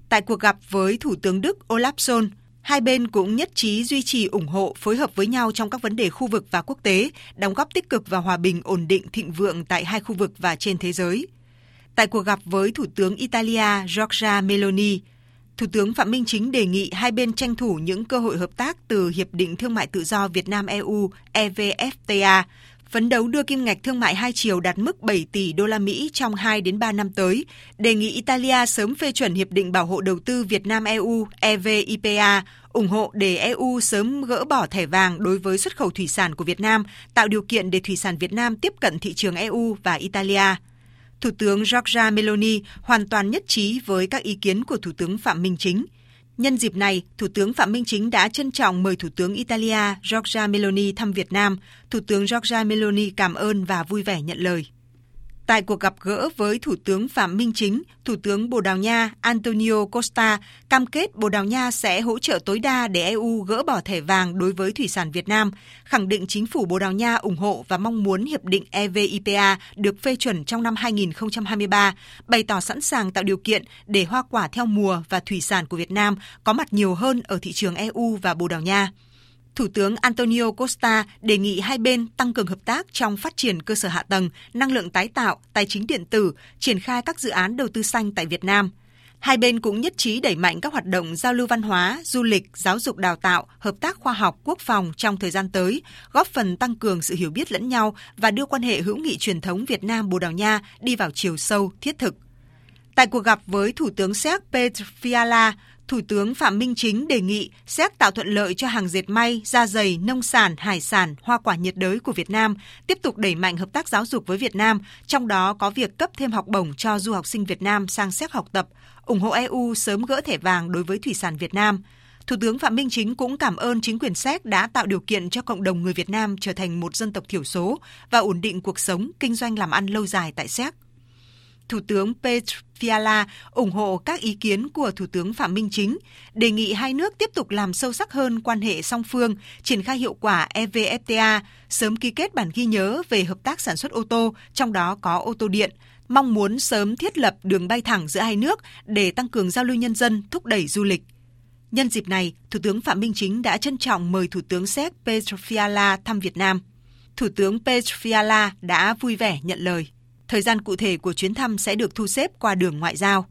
Tại cuộc gặp với Thủ tướng Đức Olaf Scholz, hai bên cũng nhất trí duy trì ủng hộ, phối hợp với nhau trong các vấn đề khu vực và quốc tế, đóng góp tích cực vào hòa bình, ổn định, thịnh vượng tại hai khu vực và trên thế giới. Tại cuộc gặp với Thủ tướng Italia Giorgia Meloni, Thủ tướng Phạm Minh Chính đề nghị hai bên tranh thủ những cơ hội hợp tác từ Hiệp định Thương mại Tự do Việt Nam-e u E V F T A, phấn đấu đưa kim ngạch thương mại hai chiều đạt mức bảy tỷ đô la Mỹ trong hai đến ba năm tới, đề nghị Italia sớm phê chuẩn Hiệp định Bảo hộ Đầu tư Việt Nam-e u E V I P A, ủng hộ để e u sớm gỡ bỏ thẻ vàng đối với xuất khẩu thủy sản của Việt Nam, tạo điều kiện để thủy sản Việt Nam tiếp cận thị trường e u và Italia. Thủ tướng Giorgia Meloni hoàn toàn nhất trí với các ý kiến của Thủ tướng Phạm Minh Chính. Nhân dịp này, Thủ tướng Phạm Minh Chính đã trân trọng mời Thủ tướng Italia Giorgia Meloni thăm Việt Nam. Thủ tướng Giorgia Meloni cảm ơn và vui vẻ nhận lời. Tại cuộc gặp gỡ với Thủ tướng Phạm Minh Chính, Thủ tướng Bồ Đào Nha Antonio Costa cam kết Bồ Đào Nha sẽ hỗ trợ tối đa để e u gỡ bỏ thẻ vàng đối với thủy sản Việt Nam, khẳng định chính phủ Bồ Đào Nha ủng hộ và mong muốn Hiệp định E V I P A được phê chuẩn trong năm hai không hai ba, bày tỏ sẵn sàng tạo điều kiện để hoa quả theo mùa và thủy sản của Việt Nam có mặt nhiều hơn ở thị trường e u và Bồ Đào Nha. Thủ tướng Antonio Costa đề nghị hai bên tăng cường hợp tác trong phát triển cơ sở hạ tầng, năng lượng tái tạo, tài chính điện tử, triển khai các dự án đầu tư xanh tại Việt Nam. Hai bên cũng nhất trí đẩy mạnh các hoạt động giao lưu văn hóa, du lịch, giáo dục đào tạo, hợp tác khoa học, quốc phòng trong thời gian tới, góp phần tăng cường sự hiểu biết lẫn nhau và đưa quan hệ hữu nghị truyền thống Việt Nam-Bồ Đào Nha đi vào chiều sâu, thiết thực. Tại cuộc gặp với Thủ tướng Séc Petr Fiala, Thủ tướng Phạm Minh Chính đề nghị Séc tạo thuận lợi cho hàng dệt may, da giày, nông sản, hải sản, hoa quả nhiệt đới của Việt Nam, tiếp tục đẩy mạnh hợp tác giáo dục với Việt Nam, trong đó có việc cấp thêm học bổng cho du học sinh Việt Nam sang Séc học tập, ủng hộ e u sớm gỡ thẻ vàng đối với thủy sản Việt Nam. Thủ tướng Phạm Minh Chính cũng cảm ơn chính quyền Séc đã tạo điều kiện cho cộng đồng người Việt Nam trở thành một dân tộc thiểu số và ổn định cuộc sống, kinh doanh làm ăn lâu dài tại Séc. Thủ tướng Petr Fiala ủng hộ các ý kiến của Thủ tướng Phạm Minh Chính, đề nghị hai nước tiếp tục làm sâu sắc hơn quan hệ song phương, triển khai hiệu quả E V F T A, sớm ký kết bản ghi nhớ về hợp tác sản xuất ô tô, trong đó có ô tô điện, mong muốn sớm thiết lập đường bay thẳng giữa hai nước để tăng cường giao lưu nhân dân, thúc đẩy du lịch. Nhân dịp này, Thủ tướng Phạm Minh Chính đã trân trọng mời Thủ tướng Séc Petr Fiala thăm Việt Nam. Thủ tướng Petr Fiala đã vui vẻ nhận lời. Thời gian cụ thể của chuyến thăm sẽ được thu xếp qua đường ngoại giao.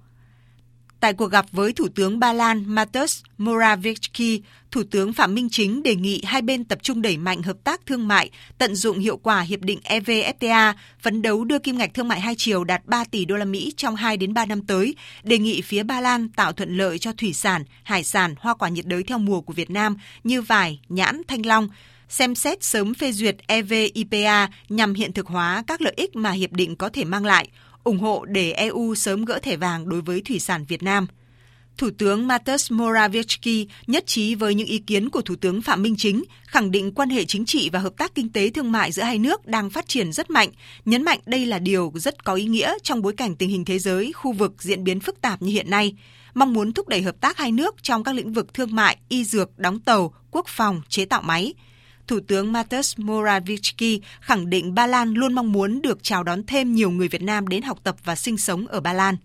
Tại cuộc gặp với Thủ tướng Ba Lan Mateusz Morawiecki, Thủ tướng Phạm Minh Chính đề nghị hai bên tập trung đẩy mạnh hợp tác thương mại, tận dụng hiệu quả Hiệp định E V F T A, phấn đấu đưa kim ngạch thương mại hai chiều đạt ba tỷ đô la Mỹ trong hai đến ba năm tới, đề nghị phía Ba Lan tạo thuận lợi cho thủy sản, hải sản, hoa quả nhiệt đới theo mùa của Việt Nam như vải, nhãn, thanh long, xem xét sớm phê duyệt E V I P A nhằm hiện thực hóa các lợi ích mà hiệp định có thể mang lại, ủng hộ để e u sớm gỡ thẻ vàng đối với thủy sản Việt Nam. Thủ tướng Mateusz Morawiecki nhất trí với những ý kiến của Thủ tướng Phạm Minh Chính, khẳng định quan hệ chính trị và hợp tác kinh tế thương mại giữa hai nước đang phát triển rất mạnh, nhấn mạnh đây là điều rất có ý nghĩa trong bối cảnh tình hình thế giới, khu vực diễn biến phức tạp như hiện nay, mong muốn thúc đẩy hợp tác hai nước trong các lĩnh vực thương mại, y dược, đóng tàu, quốc phòng, chế tạo máy. Thủ tướng Mateusz Morawiecki khẳng định Ba Lan luôn mong muốn được chào đón thêm nhiều người Việt Nam đến học tập và sinh sống ở Ba Lan.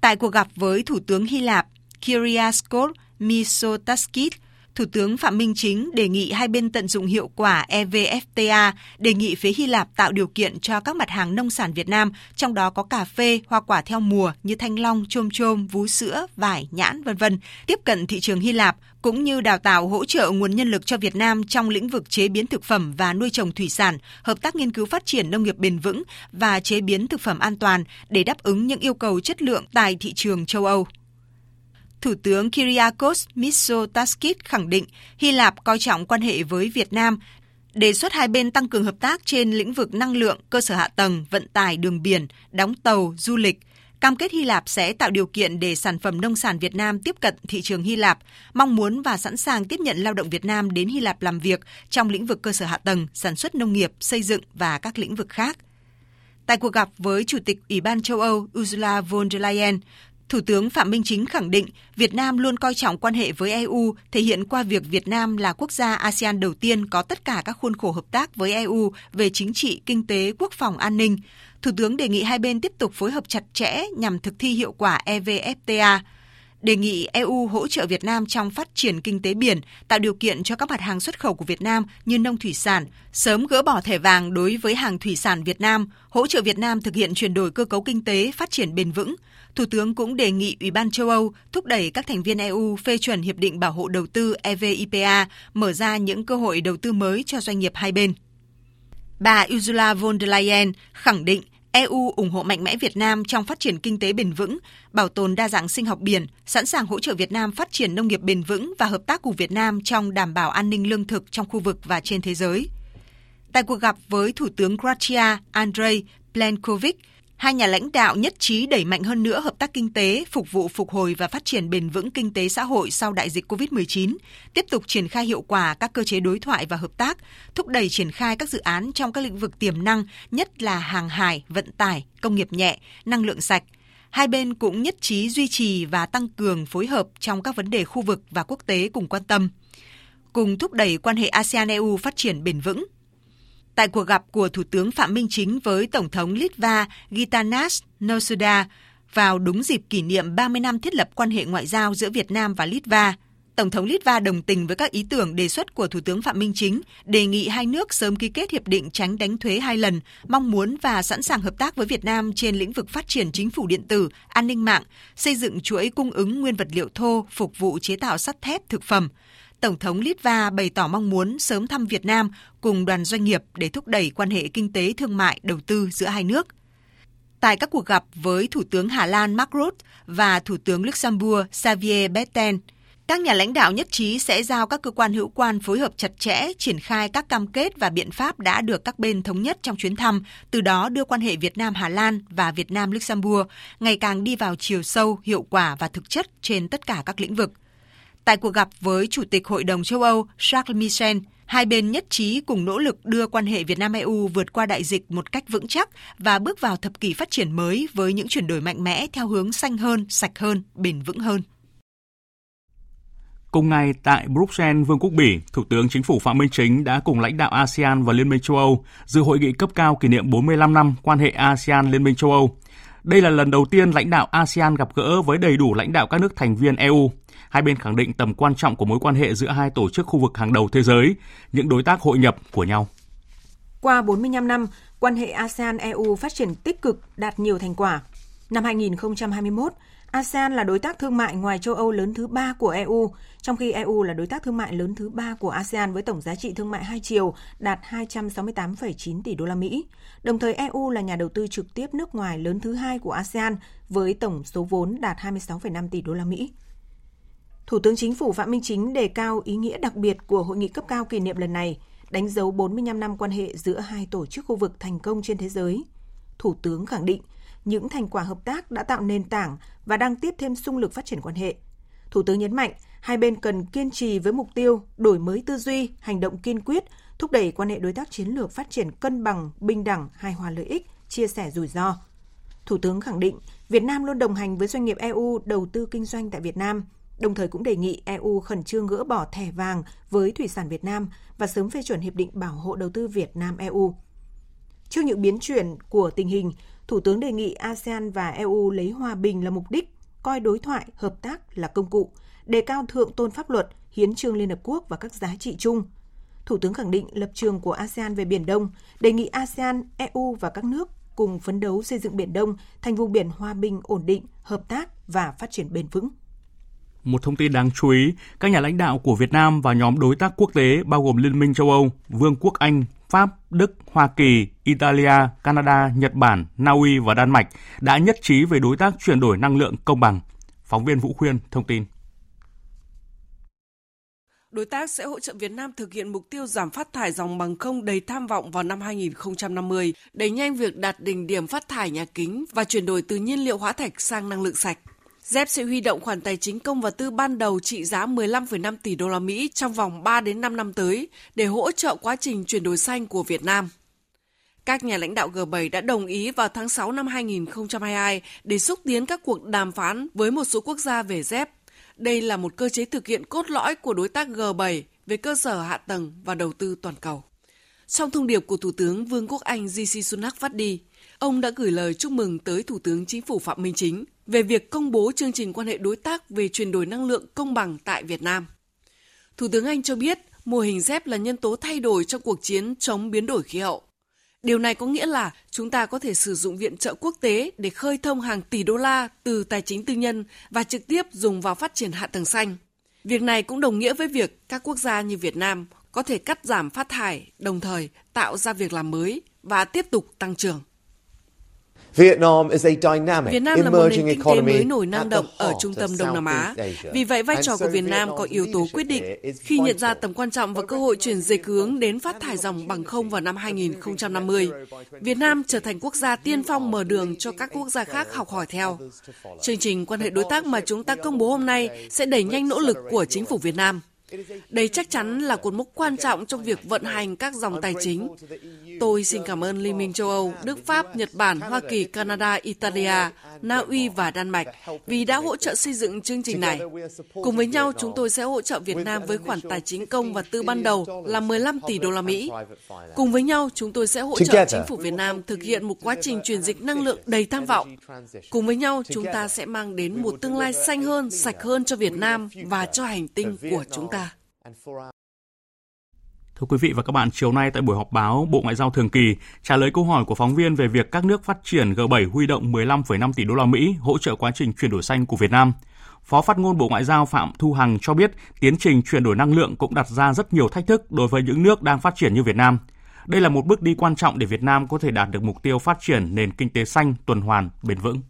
Tại cuộc gặp với Thủ tướng Hy Lạp Kyriakos Mitsotakis, Thủ tướng Phạm Minh Chính đề nghị hai bên tận dụng hiệu quả E V F T A, đề nghị phía Hy Lạp tạo điều kiện cho các mặt hàng nông sản Việt Nam, trong đó có cà phê, hoa quả theo mùa như thanh long, chôm chôm, vú sữa, vải, nhãn, vân vân tiếp cận thị trường Hy Lạp, cũng như đào tạo hỗ trợ nguồn nhân lực cho Việt Nam trong lĩnh vực chế biến thực phẩm và nuôi trồng thủy sản, hợp tác nghiên cứu phát triển nông nghiệp bền vững và chế biến thực phẩm an toàn để đáp ứng những yêu cầu chất lượng tại thị trường châu Âu. Thủ tướng Kyriakos Mitsotakis khẳng định Hy Lạp coi trọng quan hệ với Việt Nam, đề xuất hai bên tăng cường hợp tác trên lĩnh vực năng lượng, cơ sở hạ tầng, vận tải, đường biển, đóng tàu, du lịch. Cam kết Hy Lạp sẽ tạo điều kiện để sản phẩm nông sản Việt Nam tiếp cận thị trường Hy Lạp, mong muốn và sẵn sàng tiếp nhận lao động Việt Nam đến Hy Lạp làm việc trong lĩnh vực cơ sở hạ tầng, sản xuất nông nghiệp, xây dựng và các lĩnh vực khác. Tại cuộc gặp với Chủ tịch Ủy ban châu Âu Ursula von der Leyen, Thủ tướng Phạm Minh Chính khẳng định Việt Nam luôn coi trọng quan hệ với E U, thể hiện qua việc Việt Nam là quốc gia ASEAN đầu tiên có tất cả các khuôn khổ hợp tác với E U về chính trị, kinh tế, quốc phòng, an ninh. Thủ tướng đề nghị hai bên tiếp tục phối hợp chặt chẽ nhằm thực thi hiệu quả E V F T A, đề nghị E U hỗ trợ Việt Nam trong phát triển kinh tế biển, tạo điều kiện cho các mặt hàng xuất khẩu của Việt Nam như nông thủy sản, sớm gỡ bỏ thẻ vàng đối với hàng thủy sản Việt Nam, hỗ trợ Việt Nam thực hiện chuyển đổi cơ cấu kinh tế, phát triển bền vững. Thủ tướng cũng đề nghị Ủy ban châu Âu thúc đẩy các thành viên E U phê chuẩn Hiệp định Bảo hộ Đầu tư E V I P A, mở ra những cơ hội đầu tư mới cho doanh nghiệp hai bên. Bà Ursula von der Leyen khẳng định E U ủng hộ mạnh mẽ Việt Nam trong phát triển kinh tế bền vững, bảo tồn đa dạng sinh học biển, sẵn sàng hỗ trợ Việt Nam phát triển nông nghiệp bền vững và hợp tác cùng Việt Nam trong đảm bảo an ninh lương thực trong khu vực và trên thế giới. Tại cuộc gặp với Thủ tướng Croatia Andrej Plenković, hai nhà lãnh đạo nhất trí đẩy mạnh hơn nữa hợp tác kinh tế, phục vụ phục hồi và phát triển bền vững kinh tế xã hội sau đại dịch covid mười chín, tiếp tục triển khai hiệu quả các cơ chế đối thoại và hợp tác, thúc đẩy triển khai các dự án trong các lĩnh vực tiềm năng, nhất là hàng hải, vận tải, công nghiệp nhẹ, năng lượng sạch. Hai bên cũng nhất trí duy trì và tăng cường phối hợp trong các vấn đề khu vực và quốc tế cùng quan tâm, cùng thúc đẩy quan hệ ASEAN-E U phát triển bền vững. Tại cuộc gặp của Thủ tướng Phạm Minh Chính với Tổng thống Litva Gitanas Nausėda vào đúng dịp kỷ niệm ba mươi năm thiết lập quan hệ ngoại giao giữa Việt Nam và Litva, Tổng thống Litva đồng tình với các ý tưởng đề xuất của Thủ tướng Phạm Minh Chính, đề nghị hai nước sớm ký kết hiệp định tránh đánh thuế hai lần, mong muốn và sẵn sàng hợp tác với Việt Nam trên lĩnh vực phát triển chính phủ điện tử, an ninh mạng, xây dựng chuỗi cung ứng nguyên vật liệu thô, phục vụ chế tạo sắt thép, thực phẩm. Tổng thống Litva bày tỏ mong muốn sớm thăm Việt Nam cùng đoàn doanh nghiệp để thúc đẩy quan hệ kinh tế, thương mại, đầu tư giữa hai nước. Tại các cuộc gặp với Thủ tướng Hà Lan Mark Rutte và Thủ tướng Luxembourg Xavier Bettel, các nhà lãnh đạo nhất trí sẽ giao các cơ quan hữu quan phối hợp chặt chẽ, triển khai các cam kết và biện pháp đã được các bên thống nhất trong chuyến thăm, từ đó đưa quan hệ Việt Nam-Hà Lan và Việt Nam-Luxembourg ngày càng đi vào chiều sâu, hiệu quả và thực chất trên tất cả các lĩnh vực. Tại cuộc gặp với Chủ tịch Hội đồng châu Âu Charles Michel, hai bên nhất trí cùng nỗ lực đưa quan hệ Việt Nam-E U vượt qua đại dịch một cách vững chắc và bước vào thập kỷ phát triển mới với những chuyển đổi mạnh mẽ theo hướng xanh hơn, sạch hơn, bền vững hơn. Cùng ngày tại Bruxelles, Vương quốc Bỉ, Thủ tướng Chính phủ Phạm Minh Chính đã cùng lãnh đạo ASEAN và Liên minh châu Âu dự hội nghị cấp cao kỷ niệm bốn mươi lăm năm quan hệ ASEAN-Liên minh châu Âu. Đây là lần đầu tiên lãnh đạo ASEAN gặp gỡ với đầy đủ lãnh đạo các nước thành viên E U. Hai bên khẳng định tầm quan trọng của mối quan hệ giữa hai tổ chức khu vực hàng đầu thế giới, những đối tác hội nhập của nhau. Qua bốn mươi lăm năm, quan hệ ASEAN-E U phát triển tích cực, đạt nhiều thành quả. Năm hai không hai mốt, ASEAN là đối tác thương mại ngoài châu Âu lớn thứ ba của E U, trong khi E U là đối tác thương mại lớn thứ ba của ASEAN với tổng giá trị thương mại hai chiều đạt hai trăm sáu mươi tám phẩy chín tỷ đô la Mỹ. Đồng thời E U là nhà đầu tư trực tiếp nước ngoài lớn thứ hai của ASEAN với tổng số vốn đạt hai mươi sáu phẩy năm tỷ đô la Mỹ. Thủ tướng Chính phủ Phạm Minh Chính đề cao ý nghĩa đặc biệt của hội nghị cấp cao kỷ niệm lần này, đánh dấu bốn mươi lăm năm quan hệ giữa hai tổ chức khu vực thành công trên thế giới. Thủ tướng khẳng định những thành quả hợp tác đã tạo nền tảng và đang tiếp thêm xung lực phát triển quan hệ. Thủ tướng nhấn mạnh hai bên cần kiên trì với mục tiêu đổi mới tư duy, hành động kiên quyết, thúc đẩy quan hệ đối tác chiến lược phát triển cân bằng, bình đẳng, hài hòa lợi ích, chia sẻ rủi ro. Thủ tướng khẳng định Việt Nam luôn đồng hành với doanh nghiệp E U đầu tư kinh doanh tại Việt Nam, đồng thời cũng đề nghị E U khẩn trương gỡ bỏ thẻ vàng với thủy sản Việt Nam và sớm phê chuẩn Hiệp định Bảo hộ Đầu tư Việt Nam-E U. Trước những biến chuyển của tình hình, Thủ tướng đề nghị ASEAN và E U lấy hòa bình là mục đích, coi đối thoại, hợp tác là công cụ, đề cao thượng tôn pháp luật, hiến chương Liên Hợp Quốc và các giá trị chung. Thủ tướng khẳng định lập trường của a sê an về Biển Đông, đề nghị a sê an, e u và các nước cùng phấn đấu xây dựng Biển Đông thành vùng biển hòa bình, ổn định, hợp tác và phát triển bền vững. Một thông tin đáng chú ý, các nhà lãnh đạo của Việt Nam và nhóm đối tác quốc tế bao gồm Liên minh châu Âu, Vương quốc Anh, Pháp, Đức, Hoa Kỳ, Italia, Canada, Nhật Bản, Na Uy và Đan Mạch đã nhất trí về đối tác chuyển đổi năng lượng công bằng. Phóng viên Vũ Khuyên thông tin. Đối tác sẽ hỗ trợ Việt Nam thực hiện mục tiêu giảm phát thải dòng bằng không đầy tham vọng vào năm hai nghìn không trăm năm mươi, đẩy nhanh việc đạt đỉnh điểm phát thải nhà kính và chuyển đổi từ nhiên liệu hóa thạch sang năng lượng sạch. dét e pê sẽ huy động khoản tài chính công và tư ban đầu trị giá mười lăm phẩy năm tỷ đô la Mỹ trong vòng ba đến năm năm tới để hỗ trợ quá trình chuyển đổi xanh của Việt Nam. Các nhà lãnh đạo G bảy đã đồng ý vào tháng sáu năm hai nghìn không trăm hai mươi hai để xúc tiến các cuộc đàm phán với một số quốc gia về dét e pê. Đây là một cơ chế thực hiện cốt lõi của đối tác G bảy về cơ sở hạ tầng và đầu tư toàn cầu. Trong thông điệp của Thủ tướng Vương quốc Anh Rishi Sunak phát đi, ông đã gửi lời chúc mừng tới Thủ tướng Chính phủ Phạm Minh Chính về việc công bố chương trình quan hệ đối tác về chuyển đổi năng lượng công bằng tại Việt Nam. Thủ tướng Anh cho biết mô hình dét e pê là nhân tố thay đổi trong cuộc chiến chống biến đổi khí hậu. Điều này có nghĩa là chúng ta có thể sử dụng viện trợ quốc tế để khơi thông hàng tỷ đô la từ tài chính tư nhân và trực tiếp dùng vào phát triển hạ tầng xanh. Việc này cũng đồng nghĩa với việc các quốc gia như Việt Nam có thể cắt giảm phát thải, đồng thời tạo ra việc làm mới và tiếp tục tăng trưởng. Việt Nam là một nền kinh tế mới nổi năng động ở trung tâm Đông Nam Á. Vì vậy, vai trò của Việt Nam có yếu tố quyết định khi nhận ra tầm quan trọng và cơ hội chuyển dịch hướng đến phát thải dòng bằng không vào năm hai nghìn không trăm năm mươi. Việt Nam trở thành quốc gia tiên phong mở đường cho các quốc gia khác học hỏi theo. Chương trình quan hệ đối tác mà chúng ta công bố hôm nay sẽ đẩy nhanh nỗ lực của chính phủ Việt Nam. Đây chắc chắn là cột mốc quan trọng trong việc vận hành các dòng tài chính. Tôi xin cảm ơn Liên minh châu Âu, Đức, Pháp, Nhật Bản, Hoa Kỳ, Canada, Italia, Na Uy và Đan Mạch vì đã hỗ trợ xây dựng chương trình này. Cùng với nhau, chúng tôi sẽ hỗ trợ Việt Nam với khoản tài chính công và tư ban đầu là mười lăm tỷ đô la Mỹ. Cùng với nhau, chúng tôi sẽ hỗ trợ chính phủ Việt Nam thực hiện một quá trình chuyển dịch năng lượng đầy tham vọng. Cùng với nhau, chúng ta sẽ mang đến một tương lai xanh hơn, sạch hơn cho Việt Nam và cho hành tinh của chúng ta. Thưa quý vị và các bạn, chiều nay tại buổi họp báo Bộ Ngoại giao thường kỳ trả lời câu hỏi của phóng viên về việc các nước phát triển G bảy huy động mười lăm phẩy năm tỷ đô la Mỹ hỗ trợ quá trình chuyển đổi xanh của Việt Nam, Phó Phát ngôn Bộ Ngoại giao Phạm Thu Hằng cho biết tiến trình chuyển đổi năng lượng cũng đặt ra rất nhiều thách thức đối với những nước đang phát triển như Việt Nam. Đây là một bước đi quan trọng để Việt Nam có thể đạt được mục tiêu phát triển nền kinh tế xanh, tuần hoàn, bền vững.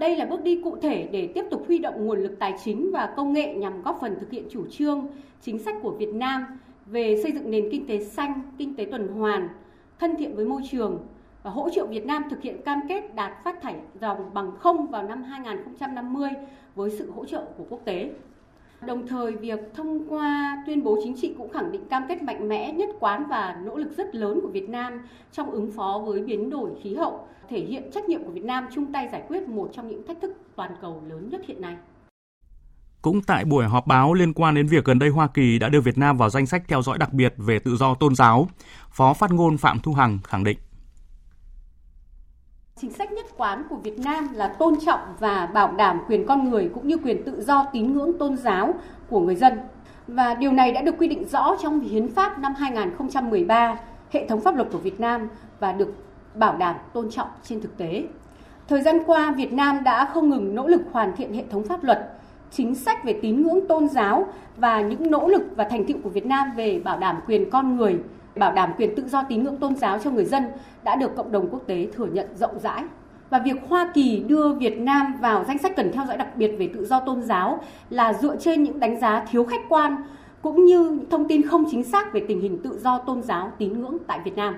Đây là bước đi cụ thể để tiếp tục huy động nguồn lực tài chính và công nghệ nhằm góp phần thực hiện chủ trương, chính sách của Việt Nam về xây dựng nền kinh tế xanh, kinh tế tuần hoàn, thân thiện với môi trường và hỗ trợ Việt Nam thực hiện cam kết đạt phát thải dòng bằng không vào năm hai nghìn không trăm năm mươi với sự hỗ trợ của quốc tế. Đồng thời, việc thông qua tuyên bố chính trị cũng khẳng định cam kết mạnh mẽ, nhất quán và nỗ lực rất lớn của Việt Nam trong ứng phó với biến đổi khí hậu, thể hiện trách nhiệm của Việt Nam chung tay giải quyết một trong những thách thức toàn cầu lớn nhất hiện nay. Cũng tại buổi họp báo liên quan đến việc gần đây Hoa Kỳ đã đưa Việt Nam vào danh sách theo dõi đặc biệt về tự do tôn giáo, Phó Phát ngôn Phạm Thu Hằng khẳng định. Chính sách nhất quán của Việt Nam là tôn trọng và bảo đảm quyền con người cũng như quyền tự do tín ngưỡng tôn giáo của người dân. Và điều này đã được quy định rõ trong Hiến pháp năm hai nghìn không trăm mười ba, hệ thống pháp luật của Việt Nam và được bảo đảm tôn trọng trên thực tế. Thời gian qua, Việt Nam đã không ngừng nỗ lực hoàn thiện hệ thống pháp luật, chính sách về tín ngưỡng tôn giáo và những nỗ lực và thành tựu của Việt Nam về bảo đảm quyền con người, bảo đảm quyền tự do tín ngưỡng tôn giáo cho người dân đã được cộng đồng quốc tế thừa nhận rộng rãi. Và việc Hoa Kỳ đưa Việt Nam vào danh sách cần theo dõi đặc biệt về tự do tôn giáo là dựa trên những đánh giá thiếu khách quan cũng như những thông tin không chính xác về tình hình tự do tôn giáo tín ngưỡng tại Việt Nam.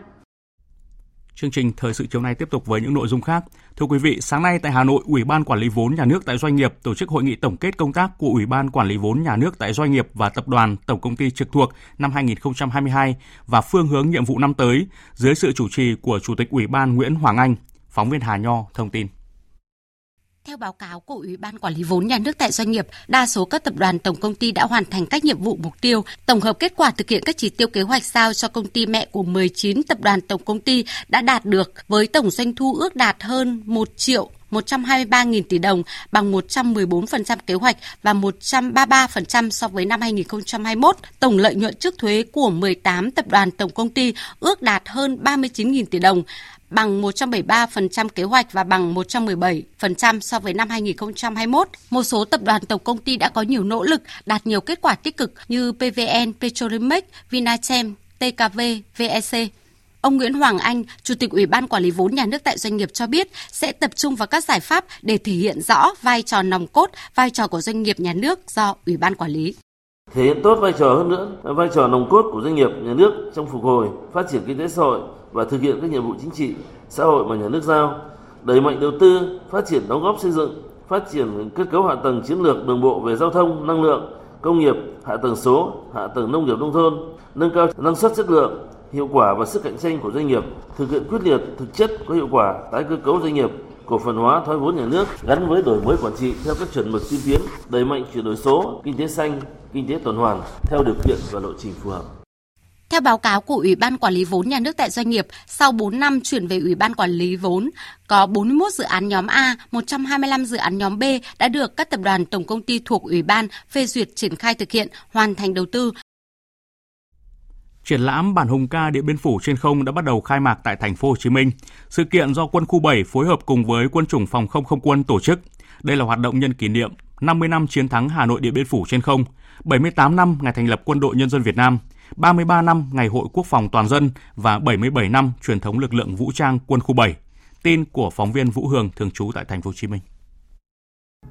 Chương trình Thời sự chiều nay tiếp tục với những nội dung khác. Thưa quý vị, sáng nay tại Hà Nội, Ủy ban Quản lý vốn nhà nước tại doanh nghiệp tổ chức hội nghị tổng kết công tác của Ủy ban Quản lý vốn nhà nước tại doanh nghiệp và tập đoàn tổng công ty trực thuộc năm hai nghìn không trăm hai mươi hai và phương hướng nhiệm vụ năm tới dưới sự chủ trì của Chủ tịch Ủy ban Nguyễn Hoàng Anh. Phóng viên Hà Nho thông tin. Theo báo cáo của Ủy ban Quản lý vốn nhà nước tại doanh nghiệp, đa số các tập đoàn tổng công ty đã hoàn thành các nhiệm vụ mục tiêu, tổng hợp kết quả thực hiện các chỉ tiêu kế hoạch giao cho công ty mẹ của mười chín tập đoàn tổng công ty đã đạt được với tổng doanh thu ước đạt hơn 1 triệu một trăm hai mươi ba nghìn tỷ đồng, bằng một trăm mười bốn phần trăm kế hoạch và một trăm ba mươi ba phần trăm so với năm hai nghìn không trăm hai mươi mốt. Tổng lợi nhuận trước thuế của mười tám tập đoàn tổng công ty ước đạt hơn ba mươi chín nghìn tỷ đồng, bằng một trăm bảy mươi ba phần trăm kế hoạch và bằng một trăm mười bảy phần trăm so với năm hai nghìn không trăm hai mươi mốt. Một số tập đoàn tổng công ty đã có nhiều nỗ lực, đạt nhiều kết quả tích cực như pê vê en, Petrolimex, Vinachem, tê ca vê, vê e xê. Ông Nguyễn Hoàng Anh, Chủ tịch Ủy ban Quản lý vốn nhà nước tại doanh nghiệp cho biết sẽ tập trung vào các giải pháp để thể hiện rõ vai trò nòng cốt, vai trò của doanh nghiệp nhà nước do Ủy ban quản lý. Thể hiện tốt vai trò hơn nữa, vai trò nòng cốt của doanh nghiệp nhà nước trong phục hồi, phát triển kinh tế xã hội và thực hiện các nhiệm vụ chính trị, xã hội mà nhà nước giao, đẩy mạnh đầu tư, phát triển đóng góp xây dựng, phát triển kết cấu hạ tầng chiến lược đường bộ về giao thông, năng lượng, công nghiệp, hạ tầng số, hạ tầng nông nghiệp nông thôn, nâng cao năng suất chất lượng, hiệu quả và sức cạnh tranh của doanh nghiệp, thực hiện quyết liệt, thực chất, có hiệu quả tái cơ cấu doanh nghiệp, cổ phần hóa thoái vốn nhà nước gắn với đổi mới quản trị theo các chuẩn mực tiên tiến, đẩy mạnh chuyển đổi số, kinh tế xanh, kinh tế tuần hoàn theo điều kiện và lộ trình phù hợp. Theo báo cáo của Ủy ban Quản lý vốn nhà nước tại doanh nghiệp, sau bốn năm chuyển về Ủy ban Quản lý vốn, có bốn mươi mốt dự án nhóm A, một trăm hai mươi lăm dự án nhóm B đã được các tập đoàn tổng công ty thuộc Ủy ban phê duyệt triển khai thực hiện, hoàn thành đầu tư. Triển lãm Bản Hùng ca Điện Biên Phủ trên không đã bắt đầu khai mạc tại thành phố Hồ Chí Minh. Sự kiện do Quân khu bảy phối hợp cùng với Quân chủng Phòng không Không quân tổ chức. Đây là hoạt động nhân kỷ niệm năm mươi năm chiến thắng Hà Nội Điện Biên Phủ trên không, bảy mươi tám năm ngày thành lập Quân đội Nhân dân Việt Nam, ba mươi ba năm ngày Hội Quốc phòng toàn dân và bảy mươi bảy năm truyền thống lực lượng vũ trang Quân khu bảy. Tin của phóng viên Vũ Hường thường trú tại thành phố Hồ Chí Minh.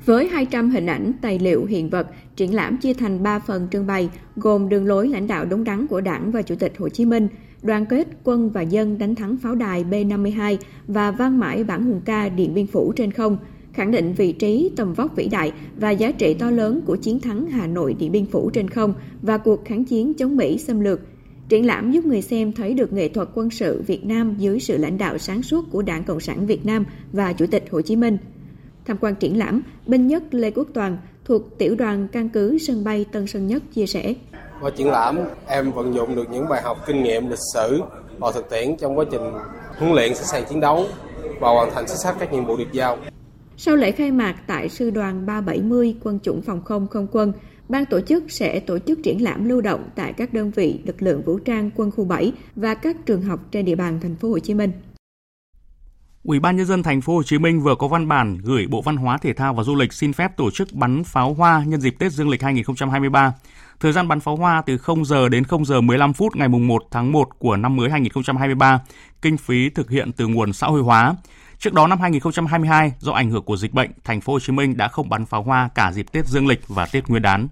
Với hai trăm hình ảnh, tài liệu, hiện vật, triển lãm chia thành ba phần trưng bày, gồm đường lối lãnh đạo đúng đắn của Đảng và Chủ tịch Hồ Chí Minh, đoàn kết quân và dân đánh thắng pháo đài B năm mươi hai và vang mãi bản hùng ca Điện Biên Phủ trên không, khẳng định vị trí, tầm vóc vĩ đại và giá trị to lớn của chiến thắng Hà Nội Điện Biên Phủ trên không và cuộc kháng chiến chống Mỹ xâm lược. Triển lãm giúp người xem thấy được nghệ thuật quân sự Việt Nam dưới sự lãnh đạo sáng suốt của Đảng Cộng sản Việt Nam và Chủ tịch Hồ Chí Minh. Tham quan triển lãm, binh nhất Lê Quốc Toàn thuộc tiểu đoàn căn cứ sân bay Tân Sơn Nhất chia sẻ. Qua triển lãm, em vận dụng được những bài học kinh nghiệm lịch sử vào thực tiễn trong quá trình huấn luyện sẵn sàng chiến đấu và hoàn thành xuất sắc các nhiệm vụ được giao. Sau lễ khai mạc tại Sư đoàn ba trăm bảy mươi Quân chủng Phòng không Không quân, ban tổ chức sẽ tổ chức triển lãm lưu động tại các đơn vị lực lượng vũ trang Quân khu bảy và các trường học trên địa bàn thành phố Hồ Chí Minh. Ủy ban Nhân dân thành phố Hồ Chí Minh vừa có văn bản gửi Bộ Văn hóa, Thể thao và Du lịch xin phép tổ chức bắn pháo hoa nhân dịp Tết Dương lịch hai nghìn không trăm hai mươi ba. Thời gian bắn pháo hoa từ không giờ đến không giờ mười lăm phút ngày mùng một tháng một của năm mới hai nghìn không trăm hai mươi ba, kinh phí thực hiện từ nguồn xã hội hóa. Trước đó năm hai nghìn không trăm hai mươi hai, do ảnh hưởng của dịch bệnh, thành phố Hồ Chí Minh đã không bắn pháo hoa cả dịp Tết Dương lịch và Tết Nguyên đán.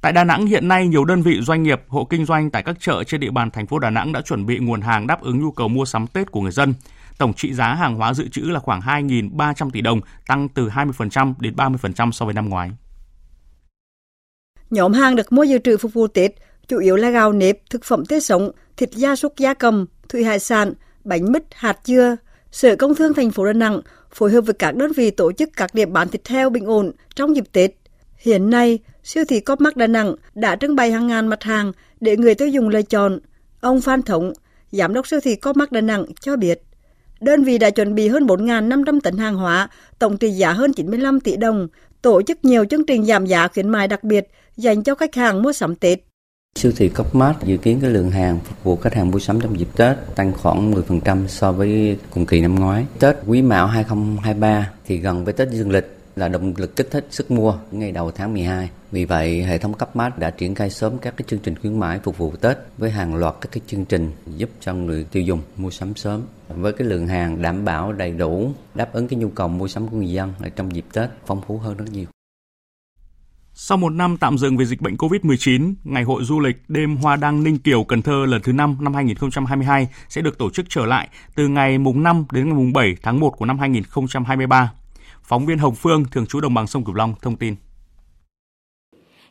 Tại Đà Nẵng hiện nay, nhiều đơn vị doanh nghiệp, hộ kinh doanh tại các chợ trên địa bàn thành phố Đà Nẵng đã chuẩn bị nguồn hàng đáp ứng nhu cầu mua sắm Tết của người dân. Tổng trị giá hàng hóa dự trữ là khoảng hai nghìn ba trăm tỷ đồng, tăng từ hai mươi phần trăm đến ba mươi phần trăm so với năm ngoái. Nhóm hàng được mua dự trữ phục vụ Tết chủ yếu là gạo nếp, thực phẩm tươi sống, thịt gia súc gia cầm, thủy hải sản, bánh mứt, hạt dưa. Sở Công Thương thành phố Đà Nẵng phối hợp với các đơn vị tổ chức các điểm bán thịt heo bình ổn trong dịp Tết. Hiện nay, siêu thị Co.opmart Đà Nẵng đã trưng bày hàng ngàn mặt hàng để người tiêu dùng lựa chọn. Ông Phan Thống, giám đốc siêu thị Co.opmart Đà Nẵng cho biết, đơn vị đã chuẩn bị hơn bốn nghìn năm trăm tấn hàng hóa, tổng trị giá hơn chín mươi lăm tỷ đồng, tổ chức nhiều chương trình giảm giá khuyến mại đặc biệt dành cho khách hàng mua sắm Tết. Siêu thị Co.opmart dự kiến cái lượng hàng phục vụ khách hàng mua sắm trong dịp Tết tăng khoảng mười phần trăm so với cùng kỳ năm ngoái. Tết Quý Mão hai không hai ba thì gần với Tết Dương lịch là động lực kích thích sức mua ngay đầu tháng mười hai. Vì vậy, hệ thống Co.opmart đã triển khai sớm các cái chương trình khuyến mãi phục vụ Tết với hàng loạt các cái chương trình giúp cho người tiêu dùng mua sắm sớm với cái lượng hàng đảm bảo đầy đủ, đáp ứng cái nhu cầu mua sắm của người dân ở trong dịp Tết phong phú hơn rất nhiều. Sau một năm tạm dừng vì dịch bệnh covid mười chín, Ngày hội du lịch Đêm Hoa Đăng Ninh Kiều Cần Thơ lần thứ năm năm hai nghìn không trăm hai mươi hai sẽ được tổ chức trở lại từ ngày mùng năm đến ngày mùng bảy tháng một của năm hai nghìn không trăm hai mươi ba. Phóng viên Hồng Phương, thường trú Đồng bằng sông Cửu Long, thông tin.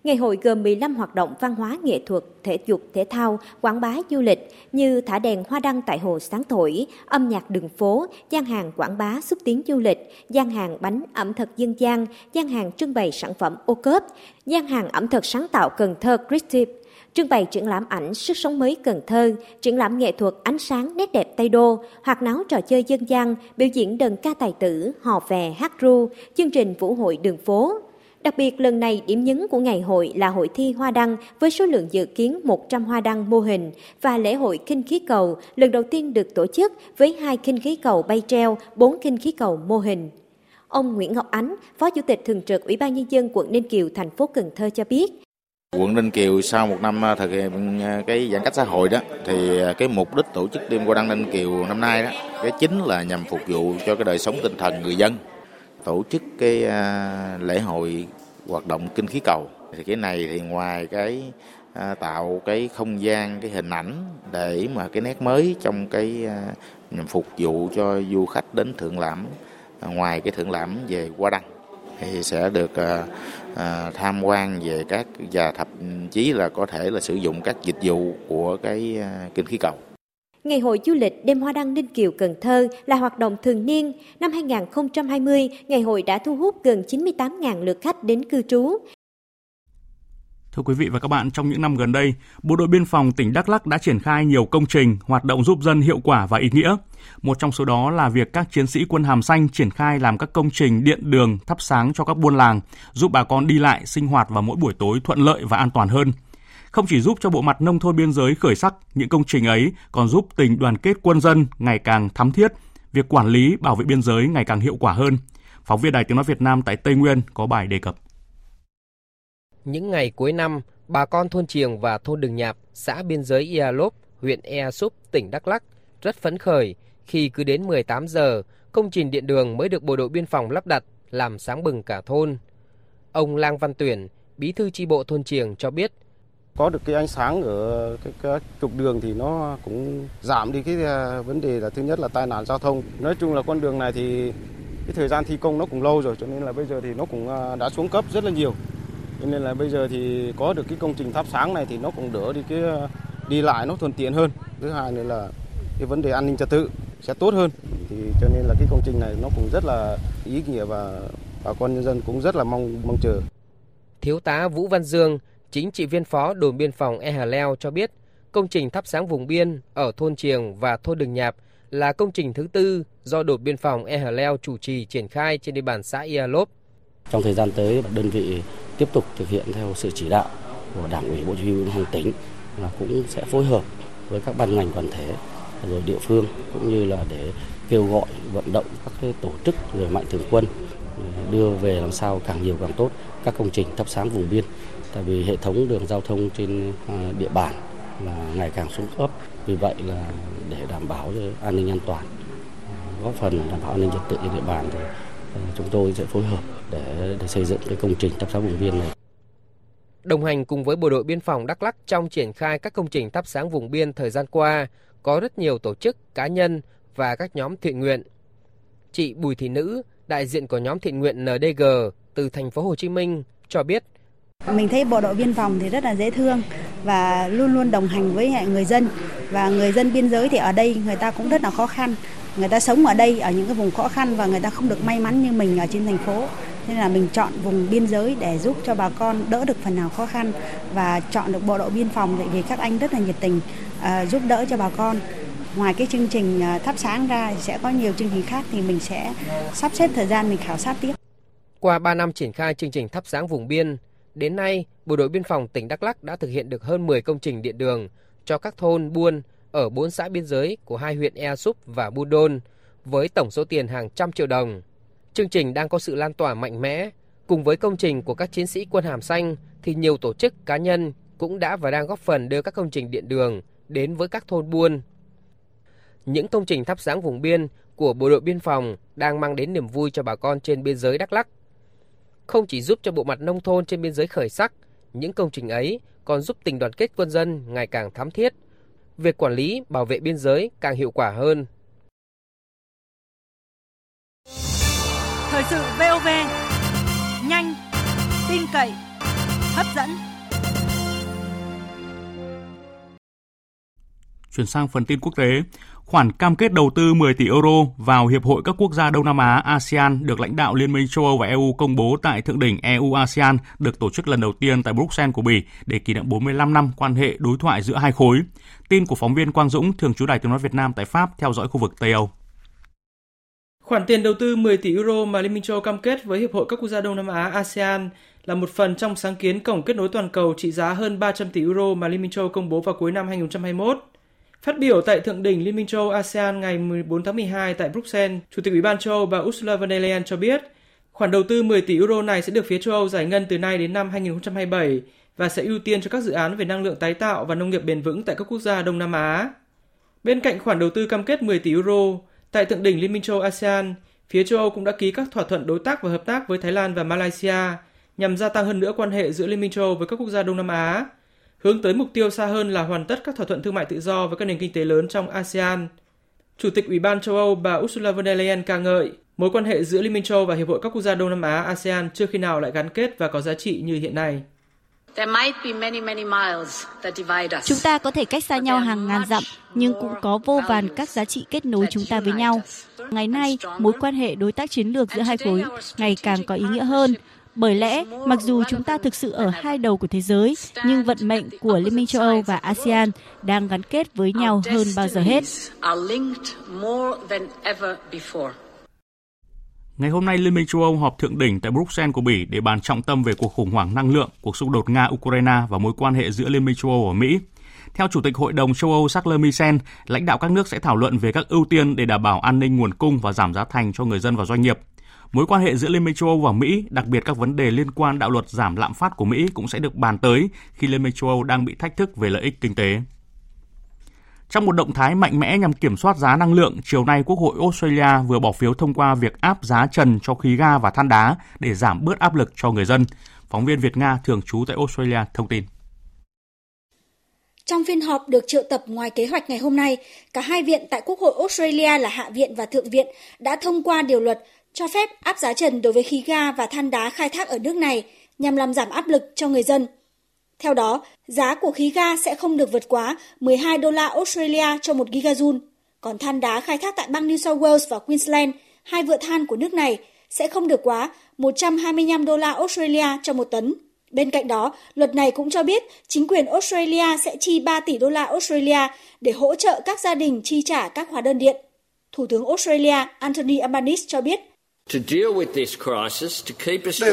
Ngày hội gồm mười lăm hoạt động văn hóa, nghệ thuật, thể dục, thể thao, quảng bá du lịch như thả đèn hoa đăng tại Hồ Sáng Thổi, âm nhạc đường phố, gian hàng quảng bá xúc tiến du lịch, gian hàng bánh ẩm thực dân gian, gian hàng trưng bày sản phẩm ô cốp, gian hàng ẩm thực sáng tạo Cần Thơ Creative. trưng bày triển lãm ảnh Sức sống mới Cần Thơ, triển lãm nghệ thuật ánh sáng nét đẹp Tây Đô, hoạt náo trò chơi dân gian, biểu diễn đờn ca tài tử, hò vè, hát ru, chương trình vũ hội đường phố. Đặc biệt, lần này điểm nhấn của ngày hội là hội thi hoa đăng với số lượng dự kiến một trăm hoa đăng mô hình và lễ hội khinh khí cầu lần đầu tiên được tổ chức với hai khinh khí cầu bay treo, bốn khinh khí cầu mô hình. Ông Nguyễn Ngọc Ánh, Phó Chủ tịch Thường trực Ủy ban Nhân dân quận Ninh Kiều, thành phố Cần Thơ cho biết. Quận Ninh Kiều sau một năm thực hiện cái giãn cách xã hội đó, thì cái mục đích tổ chức đêm hoa đăng Ninh Kiều năm nay đó, cái chính là nhằm phục vụ cho cái đời sống tinh thần người dân. Tổ chức cái lễ hội hoạt động kinh khí cầu thì cái này thì ngoài cái tạo cái không gian, cái hình ảnh để mà cái nét mới trong cái phục vụ cho du khách đến thưởng lãm, ngoài cái thưởng lãm về hoa đăng thì sẽ được tham quan về các, và thậm chí là có thể là sử dụng các dịch vụ của cái kinh khí cầu. Ngày hội du lịch Đêm Hoa Đăng Ninh Kiều Cần Thơ là hoạt động thường niên. Năm hai không hai không, ngày hội đã thu hút gần chín mươi tám nghìn lượt khách đến cư trú. Thưa quý vị và các bạn, trong những năm gần đây, Bộ đội Biên phòng tỉnh Đắk Lắk đã triển khai nhiều công trình, hoạt động giúp dân hiệu quả và ý nghĩa. Một trong số đó là việc các chiến sĩ quân hàm xanh triển khai làm các công trình điện đường, thắp sáng cho các buôn làng, giúp bà con đi lại, sinh hoạt vào mỗi buổi tối thuận lợi và an toàn hơn. Không chỉ giúp cho bộ mặt nông thôn biên giới khởi sắc, những công trình ấy còn giúp tình đoàn kết quân dân ngày càng thắm thiết, việc quản lý, bảo vệ biên giới ngày càng hiệu quả hơn. Phóng viên Đài Tiếng Nói Việt Nam tại Tây Nguyên có bài đề cập. Những ngày cuối năm, bà con thôn Triềng và thôn Đường Nhạp, xã biên giới Ea Lốp, huyện Ea Súp, tỉnh Đắk Lắk rất phấn khởi khi cứ đến mười tám giờ, công trình điện đường mới được bộ đội biên phòng lắp đặt làm sáng bừng cả thôn. Ông Lang Văn Tuyển, bí thư chi bộ thôn Triềng cho biết, có được cái ánh sáng ở cái, cái trục đường thì nó cũng giảm đi cái vấn đề là thứ nhất là tai nạn giao thông. Nói chung là con đường này thì cái thời gian thi công nó cũng lâu rồi, cho nên là bây giờ thì nó cũng đã xuống cấp rất là nhiều. Cho nên là bây giờ thì có được cái công trình thắp sáng này thì nó cũng đỡ đi cái đi lại, nó thuận tiện hơn. Thứ hai nữa là cái vấn đề an ninh trật tự sẽ tốt hơn. Thì cho nên là cái công trình này nó cũng rất là ý nghĩa và bà con nhân dân cũng rất là mong mong chờ. Thiếu tá Vũ Văn Dương, chính trị viên phó đồn biên phòng E Hà Leo cho biết, công trình thắp sáng vùng biên ở thôn Triềng và thôn Đường Nhạp là công trình thứ tư do đồn biên phòng E Hà Leo chủ trì triển khai trên địa bàn xã Ea Lốp. Trong thời gian tới, đơn vị tiếp tục thực hiện theo sự chỉ đạo của Đảng ủy, Bộ Chỉ huy Biên phòng tỉnh và cũng sẽ phối hợp với các ban ngành đoàn thể rồi địa phương, cũng như là để kêu gọi vận động các tổ chức rồi mạnh thường quân đưa về làm sao càng nhiều càng tốt các công trình thắp sáng vùng biên. Tại vì hệ thống đường giao thông trên địa bàn là ngày càng xuống cấp, vì vậy là để đảm bảo an ninh an toàn, góp phần đảm bảo an ninh trật tự trên địa bàn thì chúng tôi sẽ phối hợp để, để xây dựng cái công trình thắp sáng vùng biên này. Đồng hành cùng với bộ đội biên phòng Đắk Lắk trong triển khai các công trình thắp sáng vùng biên thời gian qua, có rất nhiều tổ chức, cá nhân và các nhóm thiện nguyện. Chị Bùi Thị Nữ, đại diện của nhóm thiện nguyện en đê giê từ thành phố Hồ Chí Minh cho biết, mình thấy bộ đội biên phòng thì rất là dễ thương và luôn luôn đồng hành với người dân, và người dân biên giới thì ở đây người ta cũng rất là khó khăn, người ta sống ở đây ở những cái vùng khó khăn và người ta không được may mắn như mình ở trên thành phố, nên là mình chọn vùng biên giới để giúp cho bà con đỡ được phần nào khó khăn và chọn được bộ đội biên phòng tại vì các anh rất là nhiệt tình uh, giúp đỡ cho bà con. Ngoài cái chương trình thắp sáng ra sẽ có nhiều chương trình khác thì mình sẽ sắp xếp thời gian mình khảo sát tiếp. Qua ba năm triển khai chương trình thắp sáng vùng biên, đến nay, Bộ đội Biên phòng tỉnh Đắk Lắk đã thực hiện được hơn mười công trình điện đường cho các thôn buôn ở bốn xã biên giới của hai huyện Ea Súp và Buôn Đôn với tổng số tiền hàng trăm triệu đồng. Chương trình đang có sự lan tỏa mạnh mẽ. Cùng với công trình của các chiến sĩ quân hàm xanh thì nhiều tổ chức, cá nhân cũng đã và đang góp phần đưa các công trình điện đường đến với các thôn buôn. Những công trình thắp sáng vùng biên của Bộ đội Biên phòng đang mang đến niềm vui cho bà con trên biên giới Đắk Lắk. Không chỉ giúp cho bộ mặt nông thôn trên biên giới khởi sắc, những công trình ấy còn giúp tình đoàn kết quân dân ngày càng thắm thiết, việc quản lý, bảo vệ biên giới càng hiệu quả hơn. Thời sự vê o vê, nhanh, tin cậy, hấp dẫn. Chuyển sang phần tin quốc tế, khoản cam kết đầu tư mười tỷ euro vào Hiệp hội các quốc gia Đông Nam Á ASEAN được lãnh đạo Liên minh châu Âu và e u công bố tại Thượng đỉnh e u ASEAN được tổ chức lần đầu tiên tại Bruxelles của Bỉ để kỷ niệm bốn mươi lăm năm quan hệ đối thoại giữa hai khối. Tin của phóng viên Quang Dũng, thường trú Đài Tiếng nói Việt Nam tại Pháp, theo dõi khu vực Tây Âu. Khoản tiền đầu tư mười tỷ euro mà Liên minh châu Âu cam kết với Hiệp hội các quốc gia Đông Nam Á ASEAN là một phần trong sáng kiến cổng kết nối toàn cầu trị giá hơn ba trăm tỷ euro mà Liên minh châu Âu công bố vào cuối năm hai không hai mốt. Phát biểu tại Thượng đỉnh Liên minh châu Âu ASEAN ngày mười bốn tháng mười hai tại Bruxelles, Chủ tịch Ủy ban châu Âu bà Ursula von der Leyen cho biết, khoản đầu tư mười tỷ euro này sẽ được phía châu Âu giải ngân từ nay đến năm hai không hai bảy và sẽ ưu tiên cho các dự án về năng lượng tái tạo và nông nghiệp bền vững tại các quốc gia Đông Nam Á. Bên cạnh khoản đầu tư cam kết mười tỷ euro, tại Thượng đỉnh Liên minh châu Âu ASEAN, phía châu Âu cũng đã ký các thỏa thuận đối tác và hợp tác với Thái Lan và Malaysia nhằm gia tăng hơn nữa quan hệ giữa Liên minh châu Âu với các quốc gia Đông Nam Á, hướng tới mục tiêu xa hơn là hoàn tất các thỏa thuận thương mại tự do với các nền kinh tế lớn trong ASEAN. Chủ tịch Ủy ban châu Âu bà Ursula von der Leyen ca ngợi mối quan hệ giữa Liên minh châu Âu và Hiệp hội các quốc gia Đông Nam Á ASEAN chưa khi nào lại gắn kết và có giá trị như hiện nay. Chúng ta có thể cách xa nhau hàng ngàn dặm, nhưng cũng có vô vàn các giá trị kết nối chúng ta với nhau. Ngày nay, mối quan hệ đối tác chiến lược giữa hai khối ngày càng có ý nghĩa hơn. Bởi lẽ, mặc dù chúng ta thực sự ở hai đầu của thế giới, nhưng vận mệnh của Liên minh châu Âu và ASEAN đang gắn kết với nhau hơn bao giờ hết. Ngày hôm nay, Liên minh châu Âu họp thượng đỉnh tại Bruxelles của Bỉ để bàn trọng tâm về cuộc khủng hoảng năng lượng, cuộc xung đột Nga-Ukraine và mối quan hệ giữa Liên minh châu Âu và Mỹ. Theo Chủ tịch Hội đồng châu Âu Charles Michel, lãnh đạo các nước sẽ thảo luận về các ưu tiên để đảm bảo an ninh nguồn cung và giảm giá thành cho người dân và doanh nghiệp. Mối quan hệ giữa Liên minh châu Âu và Mỹ, đặc biệt các vấn đề liên quan đạo luật giảm lạm phát của Mỹ cũng sẽ được bàn tới khi Liên minh châu Âu đang bị thách thức về lợi ích kinh tế. Trong một động thái mạnh mẽ nhằm kiểm soát giá năng lượng, chiều nay Quốc hội Australia vừa bỏ phiếu thông qua việc áp giá trần cho khí ga và than đá để giảm bớt áp lực cho người dân. Phóng viên Việt Nga thường trú tại Australia thông tin. Trong phiên họp được triệu tập ngoài kế hoạch ngày hôm nay, cả hai viện tại Quốc hội Australia là Hạ viện và Thượng viện đã thông qua điều luật cho phép áp giá trần đối với khí ga và than đá khai thác ở nước này nhằm làm giảm áp lực cho người dân. Theo đó, giá của khí ga sẽ không được vượt quá mười hai đô la Australia cho một gigajoule, còn than đá khai thác tại bang New South Wales và Queensland, hai vựa than của nước này, sẽ không được quá một trăm hai mươi lăm đô la Australia cho một tấn. Bên cạnh đó, luật này cũng cho biết chính quyền Australia sẽ chi ba tỷ đô la Australia để hỗ trợ các gia đình chi trả các hóa đơn điện. Thủ tướng Australia Anthony Albanese cho biết, để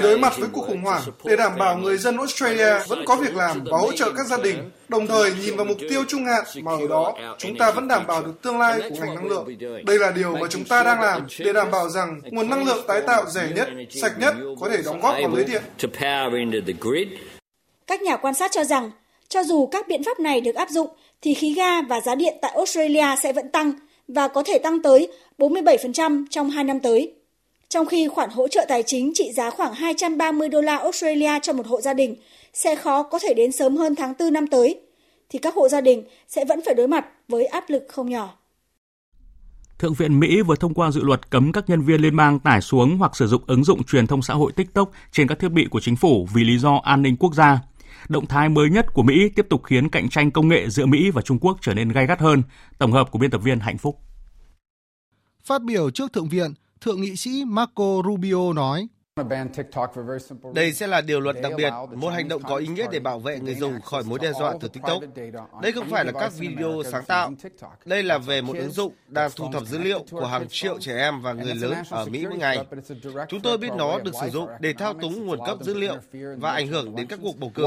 đối mặt với cuộc khủng hoảng, để đảm bảo người dân Australia vẫn có việc làm và hỗ trợ các gia đình, đồng thời nhìn vào mục tiêu trung hạn mà ở đó chúng ta vẫn đảm bảo được tương lai của ngành năng lượng. Đây là điều mà chúng ta đang làm để đảm bảo rằng nguồn năng lượng tái tạo rẻ nhất, sạch nhất có thể đóng góp vào lưới điện. Các nhà quan sát cho rằng, cho dù các biện pháp này được áp dụng, thì khí ga và giá điện tại Australia sẽ vẫn tăng và có thể tăng tới bốn mươi bảy phần trăm trong hai năm tới. Trong khi khoản hỗ trợ tài chính trị giá khoảng hai trăm ba mươi đô la Australia cho một hộ gia đình sẽ khó có thể đến sớm hơn tháng tư năm tới, thì các hộ gia đình sẽ vẫn phải đối mặt với áp lực không nhỏ. Thượng viện Mỹ vừa thông qua dự luật cấm các nhân viên liên bang tải xuống hoặc sử dụng ứng dụng truyền thông xã hội TikTok trên các thiết bị của chính phủ vì lý do an ninh quốc gia. Động thái mới nhất của Mỹ tiếp tục khiến cạnh tranh công nghệ giữa Mỹ và Trung Quốc trở nên gay gắt hơn. Tổng hợp của biên tập viên Hạnh Phúc. Phát biểu trước Thượng viện, Thượng nghị sĩ Marco Rubio nói, đây sẽ là điều luật đặc biệt, một hành động có ý nghĩa để bảo vệ người dùng khỏi mối đe dọa từ TikTok. Đây không phải là các video sáng tạo, đây là về một ứng dụng đang thu thập dữ liệu của hàng triệu trẻ em và người lớn ở Mỹ mỗi ngày. Chúng tôi biết nó được sử dụng để thao túng nguồn cấp dữ liệu và ảnh hưởng đến các cuộc bầu cử.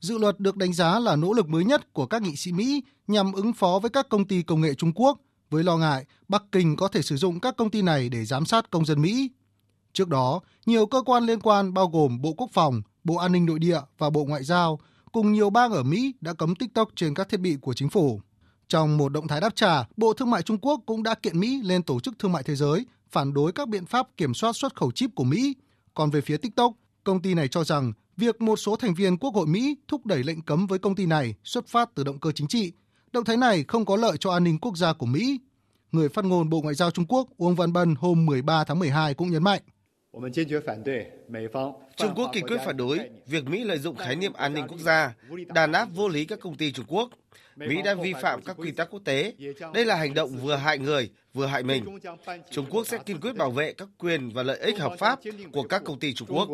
Dự luật được đánh giá là nỗ lực mới nhất của các nghị sĩ Mỹ nhằm ứng phó với các công ty công nghệ Trung Quốc, với lo ngại Bắc Kinh có thể sử dụng các công ty này để giám sát công dân Mỹ. Trước đó, nhiều cơ quan liên quan bao gồm Bộ Quốc phòng, Bộ An ninh Nội địa và Bộ Ngoại giao cùng nhiều bang ở Mỹ đã cấm TikTok trên các thiết bị của chính phủ. Trong một động thái đáp trả, Bộ Thương mại Trung Quốc cũng đã kiện Mỹ lên Tổ chức Thương mại Thế giới phản đối các biện pháp kiểm soát xuất khẩu chip của Mỹ. Còn về phía TikTok, công ty này cho rằng việc một số thành viên Quốc hội Mỹ thúc đẩy lệnh cấm với công ty này xuất phát từ động cơ chính trị. Động thái này không có lợi cho an ninh quốc gia của Mỹ. Người phát ngôn Bộ Ngoại giao Trung Quốc Uông Văn Bân hôm mười ba tháng mười hai cũng nhấn mạnh. Trung Quốc kiên quyết phản đối việc Mỹ lợi dụng khái niệm an ninh quốc gia, đàn áp vô lý các công ty Trung Quốc. Mỹ đã vi phạm các quy tắc quốc tế. Đây là hành động vừa hại người, vừa hại mình. Trung Quốc sẽ kiên quyết bảo vệ các quyền và lợi ích hợp pháp của các công ty Trung Quốc.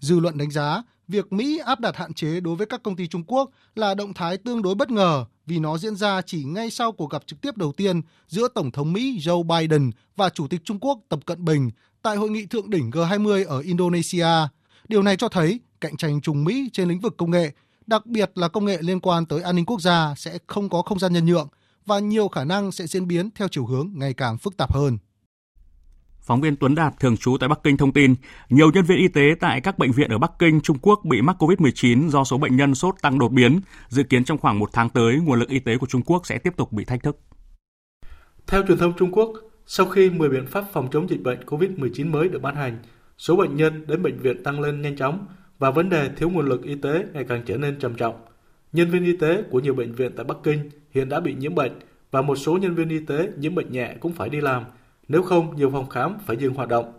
Dư luận đánh giá, việc Mỹ áp đặt hạn chế đối với các công ty Trung Quốc là động thái tương đối bất ngờ vì nó diễn ra chỉ ngay sau cuộc gặp trực tiếp đầu tiên giữa Tổng thống Mỹ Joe Biden và Chủ tịch Trung Quốc Tập Cận Bình tại Hội nghị Thượng đỉnh G hai mươi ở Indonesia. Điều này cho thấy cạnh tranh Trung Mỹ trên lĩnh vực công nghệ, đặc biệt là công nghệ liên quan tới an ninh quốc gia sẽ không có không gian nhân nhượng và nhiều khả năng sẽ diễn biến theo chiều hướng ngày càng phức tạp hơn. Phóng viên Tuấn Đạt thường trú tại Bắc Kinh thông tin, nhiều nhân viên y tế tại các bệnh viện ở Bắc Kinh, Trung Quốc bị mắc covid mười chín do số bệnh nhân sốt tăng đột biến. Dự kiến trong khoảng một tháng tới, nguồn lực y tế của Trung Quốc sẽ tiếp tục bị thách thức. Theo truyền thông Trung Quốc, sau khi mười biện pháp phòng chống dịch bệnh covid mười chín mới được ban hành, số bệnh nhân đến bệnh viện tăng lên nhanh chóng và vấn đề thiếu nguồn lực y tế ngày càng trở nên trầm trọng. Nhân viên y tế của nhiều bệnh viện tại Bắc Kinh hiện đã bị nhiễm bệnh và một số nhân viên y tế nhiễm bệnh nhẹ cũng phải đi làm. Nếu không, nhiều phòng khám phải dừng hoạt động.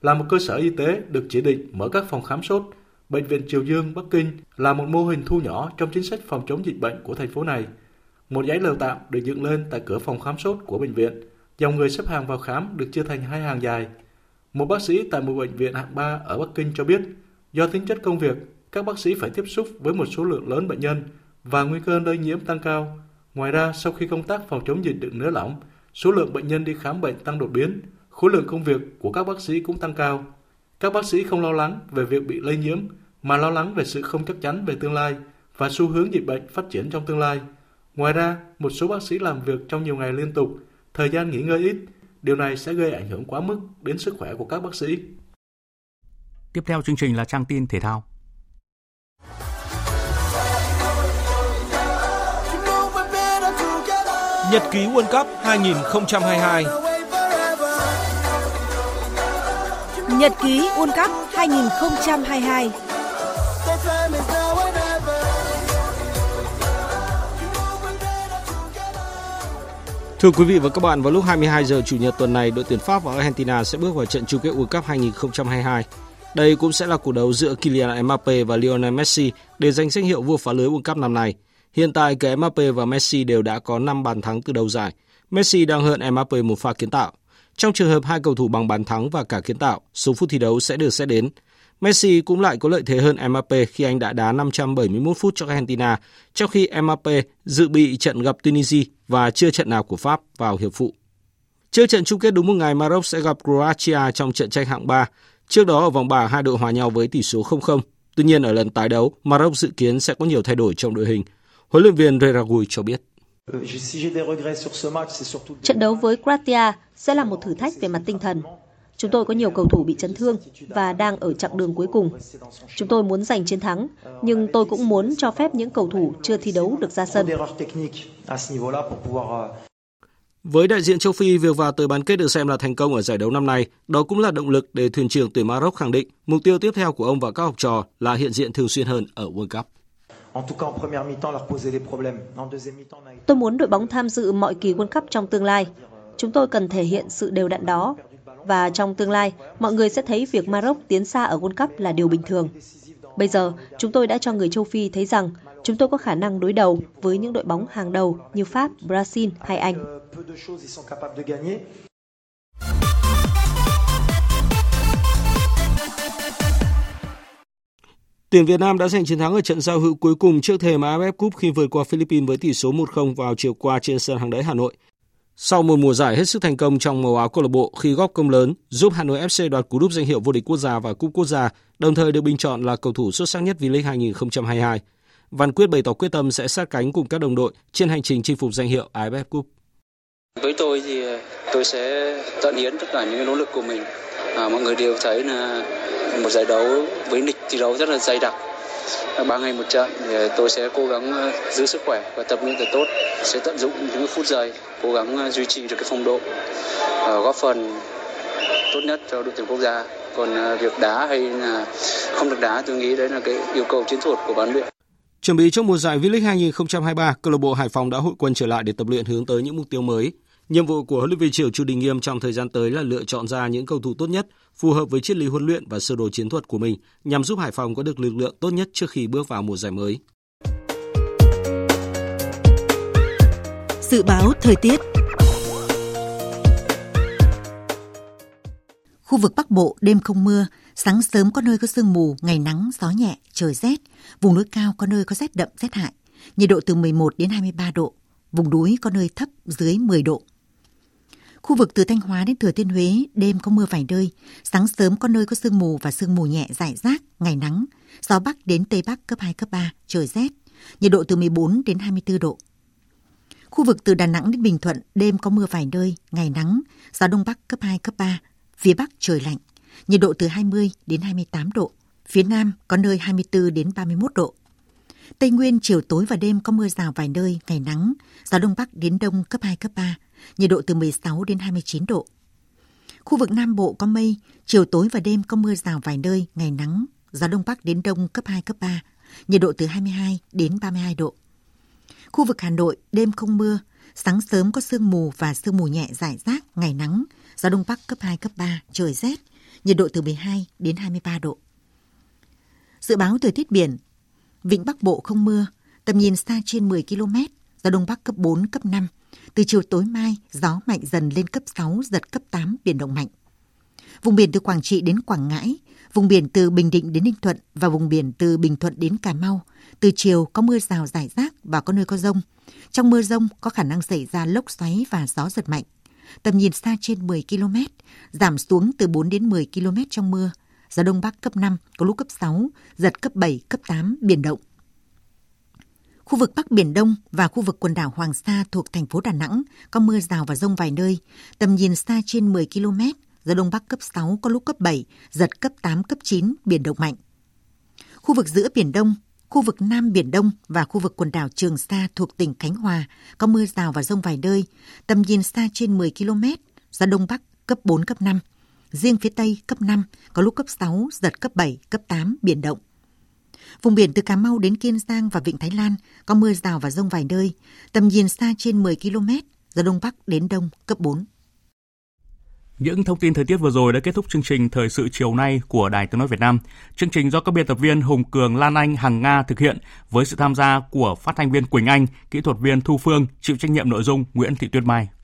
Là một cơ sở y tế được chỉ định mở các phòng khám sốt, Bệnh viện Triều Dương, Bắc Kinh là một mô hình thu nhỏ trong chính sách phòng chống dịch bệnh của thành phố này. Một dãy lều tạm được dựng lên tại cửa phòng khám sốt của bệnh viện. Dòng người xếp hàng vào khám được chia thành hai hàng dài. Một bác sĩ tại một bệnh viện hạng ba ở Bắc Kinh cho biết, do tính chất công việc, các bác sĩ phải tiếp xúc với một số lượng lớn bệnh nhân và nguy cơ lây nhiễm tăng cao. Ngoài ra, sau khi công tác phòng chống dịch được nới lỏng, số lượng bệnh nhân đi khám bệnh tăng đột biến, khối lượng công việc của các bác sĩ cũng tăng cao. Các bác sĩ không lo lắng về việc bị lây nhiễm, mà lo lắng về sự không chắc chắn về tương lai và xu hướng dịch bệnh phát triển trong tương lai. Ngoài ra, một số bác sĩ làm việc trong nhiều ngày liên tục, thời gian nghỉ ngơi ít. Điều này sẽ gây ảnh hưởng quá mức đến sức khỏe của các bác sĩ. Tiếp theo chương trình là trang tin thể thao. Nhật ký World Cup hai không hai hai. Nhật ký World Cup hai không hai hai. Thưa quý vị và các bạn, vào lúc hai mươi hai giờ Chủ nhật tuần này, đội tuyển Pháp và Argentina sẽ bước vào trận chung kết World Cup hai không hai hai. Đây cũng sẽ là cuộc đấu giữa Kylian Mbappé và Lionel Messi để giành danh hiệu vua phá lưới World Cup năm nay. Hiện tại, cả Mbappé và Messi đều đã có năm bàn thắng từ đầu giải. Messi đang hơn Mbappé một pha kiến tạo. Trong trường hợp hai cầu thủ bằng bàn thắng và cả kiến tạo, số phút thi đấu sẽ được xét đến. Messi cũng lại có lợi thế hơn Mbappé khi anh đã đá năm trăm bảy mươi mốt phút cho Argentina, trong khi Mbappé dự bị trận gặp Tunisia và chưa trận nào của Pháp vào hiệp phụ. Trước trận chung kết đúng một ngày, Maroc sẽ gặp Croatia trong trận tranh hạng ba. Trước đó ở vòng bảng, hai đội hòa nhau với tỷ số không không. Tuy nhiên ở lần tái đấu, Maroc dự kiến sẽ có nhiều thay đổi trong đội hình. Huấn luyện viên Regragui cho biết. Trận đấu với Croatia sẽ là một thử thách về mặt tinh thần. Chúng tôi có nhiều cầu thủ bị chấn thương và đang ở chặng đường cuối cùng. Chúng tôi muốn giành chiến thắng, nhưng tôi cũng muốn cho phép những cầu thủ chưa thi đấu được ra sân. Với đại diện châu Phi, việc vào tới bán kết được xem là thành công ở giải đấu năm nay. Đó cũng là động lực để thuyền trưởng tuyển Maroc khẳng định mục tiêu tiếp theo của ông và các học trò là hiện diện thường xuyên hơn ở World Cup. Tôi muốn đội bóng tham dự mọi kỳ World Cup trong tương lai. Chúng tôi cần thể hiện sự đều đặn đó. Và trong tương lai, mọi người sẽ thấy việc Maroc tiến xa ở World Cup là điều bình thường. Bây giờ, chúng tôi đã cho người châu Phi thấy rằng chúng tôi có khả năng đối đầu với những đội bóng hàng đầu như Pháp, Brazil hay Anh. Tuyển Việt Nam đã giành chiến thắng ở trận giao hữu cuối cùng trước thềm a ép ép Cup khi vượt qua Philippines với tỷ số một không vào chiều qua trên sân Hàng Đẫy Hà Nội. Sau một mùa giải hết sức thành công trong màu áo câu lạc bộ khi góp công lớn giúp Hà Nội ép xê đoạt cú đúp danh hiệu vô địch quốc gia và cúp quốc gia, đồng thời được bình chọn là cầu thủ xuất sắc nhất V-League hai không hai hai. Văn Quyết bày tỏ quyết tâm sẽ sát cánh cùng các đồng đội trên hành trình chinh phục danh hiệu a ép ép Cup. Với tôi thì tôi sẽ tận hiến tất cả những nỗ lực của mình. À, mọi người đều thấy là một giải đấu với lịch thi đấu rất là dày đặc, ba ngày một trận. Tôi sẽ cố gắng giữ sức khỏe và tập luyện thật tốt, sẽ tận dụng những phút giây, cố gắng duy trì được cái phong độ, góp phần tốt nhất cho đội tuyển quốc gia. Còn việc đá hay là không được đá, tôi nghĩ đấy là cái yêu cầu chiến thuật của ban luyện. Chuẩn bị cho mùa giải V-League hai không hai ba, câu lạc bộ Hải Phòng đã hội quân trở lại để tập luyện hướng tới những mục tiêu mới. Nhiệm vụ của huấn luyện viên trưởng Chu Đình Nghiêm trong thời gian tới là lựa chọn ra những cầu thủ tốt nhất, phù hợp với triết lý huấn luyện và sơ đồ chiến thuật của mình, nhằm giúp Hải Phòng có được lực lượng tốt nhất trước khi bước vào mùa giải mới. Dự báo thời tiết. Khu vực Bắc Bộ đêm không mưa, sáng sớm có nơi có sương mù, ngày nắng, gió nhẹ, trời rét, vùng núi cao có nơi có rét đậm, rét hại, nhiệt độ từ mười một đến hai mươi ba độ, vùng núi có nơi thấp dưới mười độ. Khu vực từ Thanh Hóa đến Thừa Thiên Huế đêm có mưa vài nơi, sáng sớm có nơi có sương mù và sương mù nhẹ rải rác, ngày nắng, gió Bắc đến Tây Bắc cấp hai, cấp ba, trời rét, nhiệt độ từ mười bốn đến hai mươi tư độ. Khu vực từ Đà Nẵng đến Bình Thuận đêm có mưa vài nơi, ngày nắng, gió Đông Bắc cấp hai, cấp ba, phía Bắc trời lạnh, nhiệt độ từ hai mươi đến hai mươi tám độ, phía Nam có nơi hai mươi tư đến ba mươi mốt độ. Tây Nguyên chiều tối và đêm có mưa rào vài nơi, ngày nắng, gió Đông Bắc đến Đông cấp hai, cấp ba, nhiệt độ từ mười sáu đến hai mươi chín độ. Khu vực Nam Bộ có mây, chiều tối và đêm có mưa rào vài nơi, ngày nắng, gió Đông Bắc đến Đông cấp hai, cấp ba, nhiệt độ từ hai mươi hai đến ba mươi hai độ. Khu vực Hà Nội đêm không mưa, sáng sớm có sương mù và sương mù nhẹ rải rác, ngày nắng, gió Đông Bắc cấp hai, cấp ba, trời rét, nhiệt độ từ mười hai đến hai mươi ba độ. Dự báo thời tiết biển, vịnh Bắc Bộ không mưa, tầm nhìn xa trên mười ki lô mét, gió Đông Bắc cấp bốn, cấp năm. Từ chiều tối mai, gió mạnh dần lên cấp sáu, giật cấp tám, biển động mạnh. Vùng biển từ Quảng Trị đến Quảng Ngãi, vùng biển từ Bình Định đến Ninh Thuận và vùng biển từ Bình Thuận đến Cà Mau, từ chiều có mưa rào rải rác và có nơi có dông. Trong mưa dông có khả năng xảy ra lốc xoáy và gió giật mạnh. Tầm nhìn xa trên mười ki lô mét, giảm xuống từ bốn đến mười ki lô mét trong mưa. Gió Đông Bắc cấp năm, có lúc cấp sáu, giật cấp bảy, cấp tám, biển động. Khu vực Bắc Biển Đông và khu vực quần đảo Hoàng Sa thuộc thành phố Đà Nẵng có mưa rào và dông vài nơi, tầm nhìn xa trên mười ki lô mét, gió Đông Bắc cấp sáu, có lúc cấp bảy, giật cấp tám, cấp chín, biển động mạnh. Khu vực giữa Biển Đông, khu vực Nam Biển Đông và khu vực quần đảo Trường Sa thuộc tỉnh Khánh Hòa có mưa rào và dông vài nơi, tầm nhìn xa trên mười ki lô mét, gió Đông Bắc cấp bốn, cấp năm. Riêng phía Tây cấp năm, có lúc cấp sáu, giật cấp bảy, cấp tám, biển động. Vùng biển từ Cà Mau đến Kiên Giang và Vịnh Thái Lan có mưa rào và dông vài nơi, tầm nhìn xa trên mười ki lô mét, gió Đông Bắc đến Đông cấp bốn. Những thông tin thời tiết vừa rồi đã kết thúc chương trình Thời sự chiều nay của Đài Tiếng nói Việt Nam. Chương trình do các biên tập viên Hùng Cường, Lan Anh, Hằng Nga thực hiện với sự tham gia của phát thanh viên Quỳnh Anh, kỹ thuật viên Thu Phương, chịu trách nhiệm nội dung Nguyễn Thị Tuyết Mai.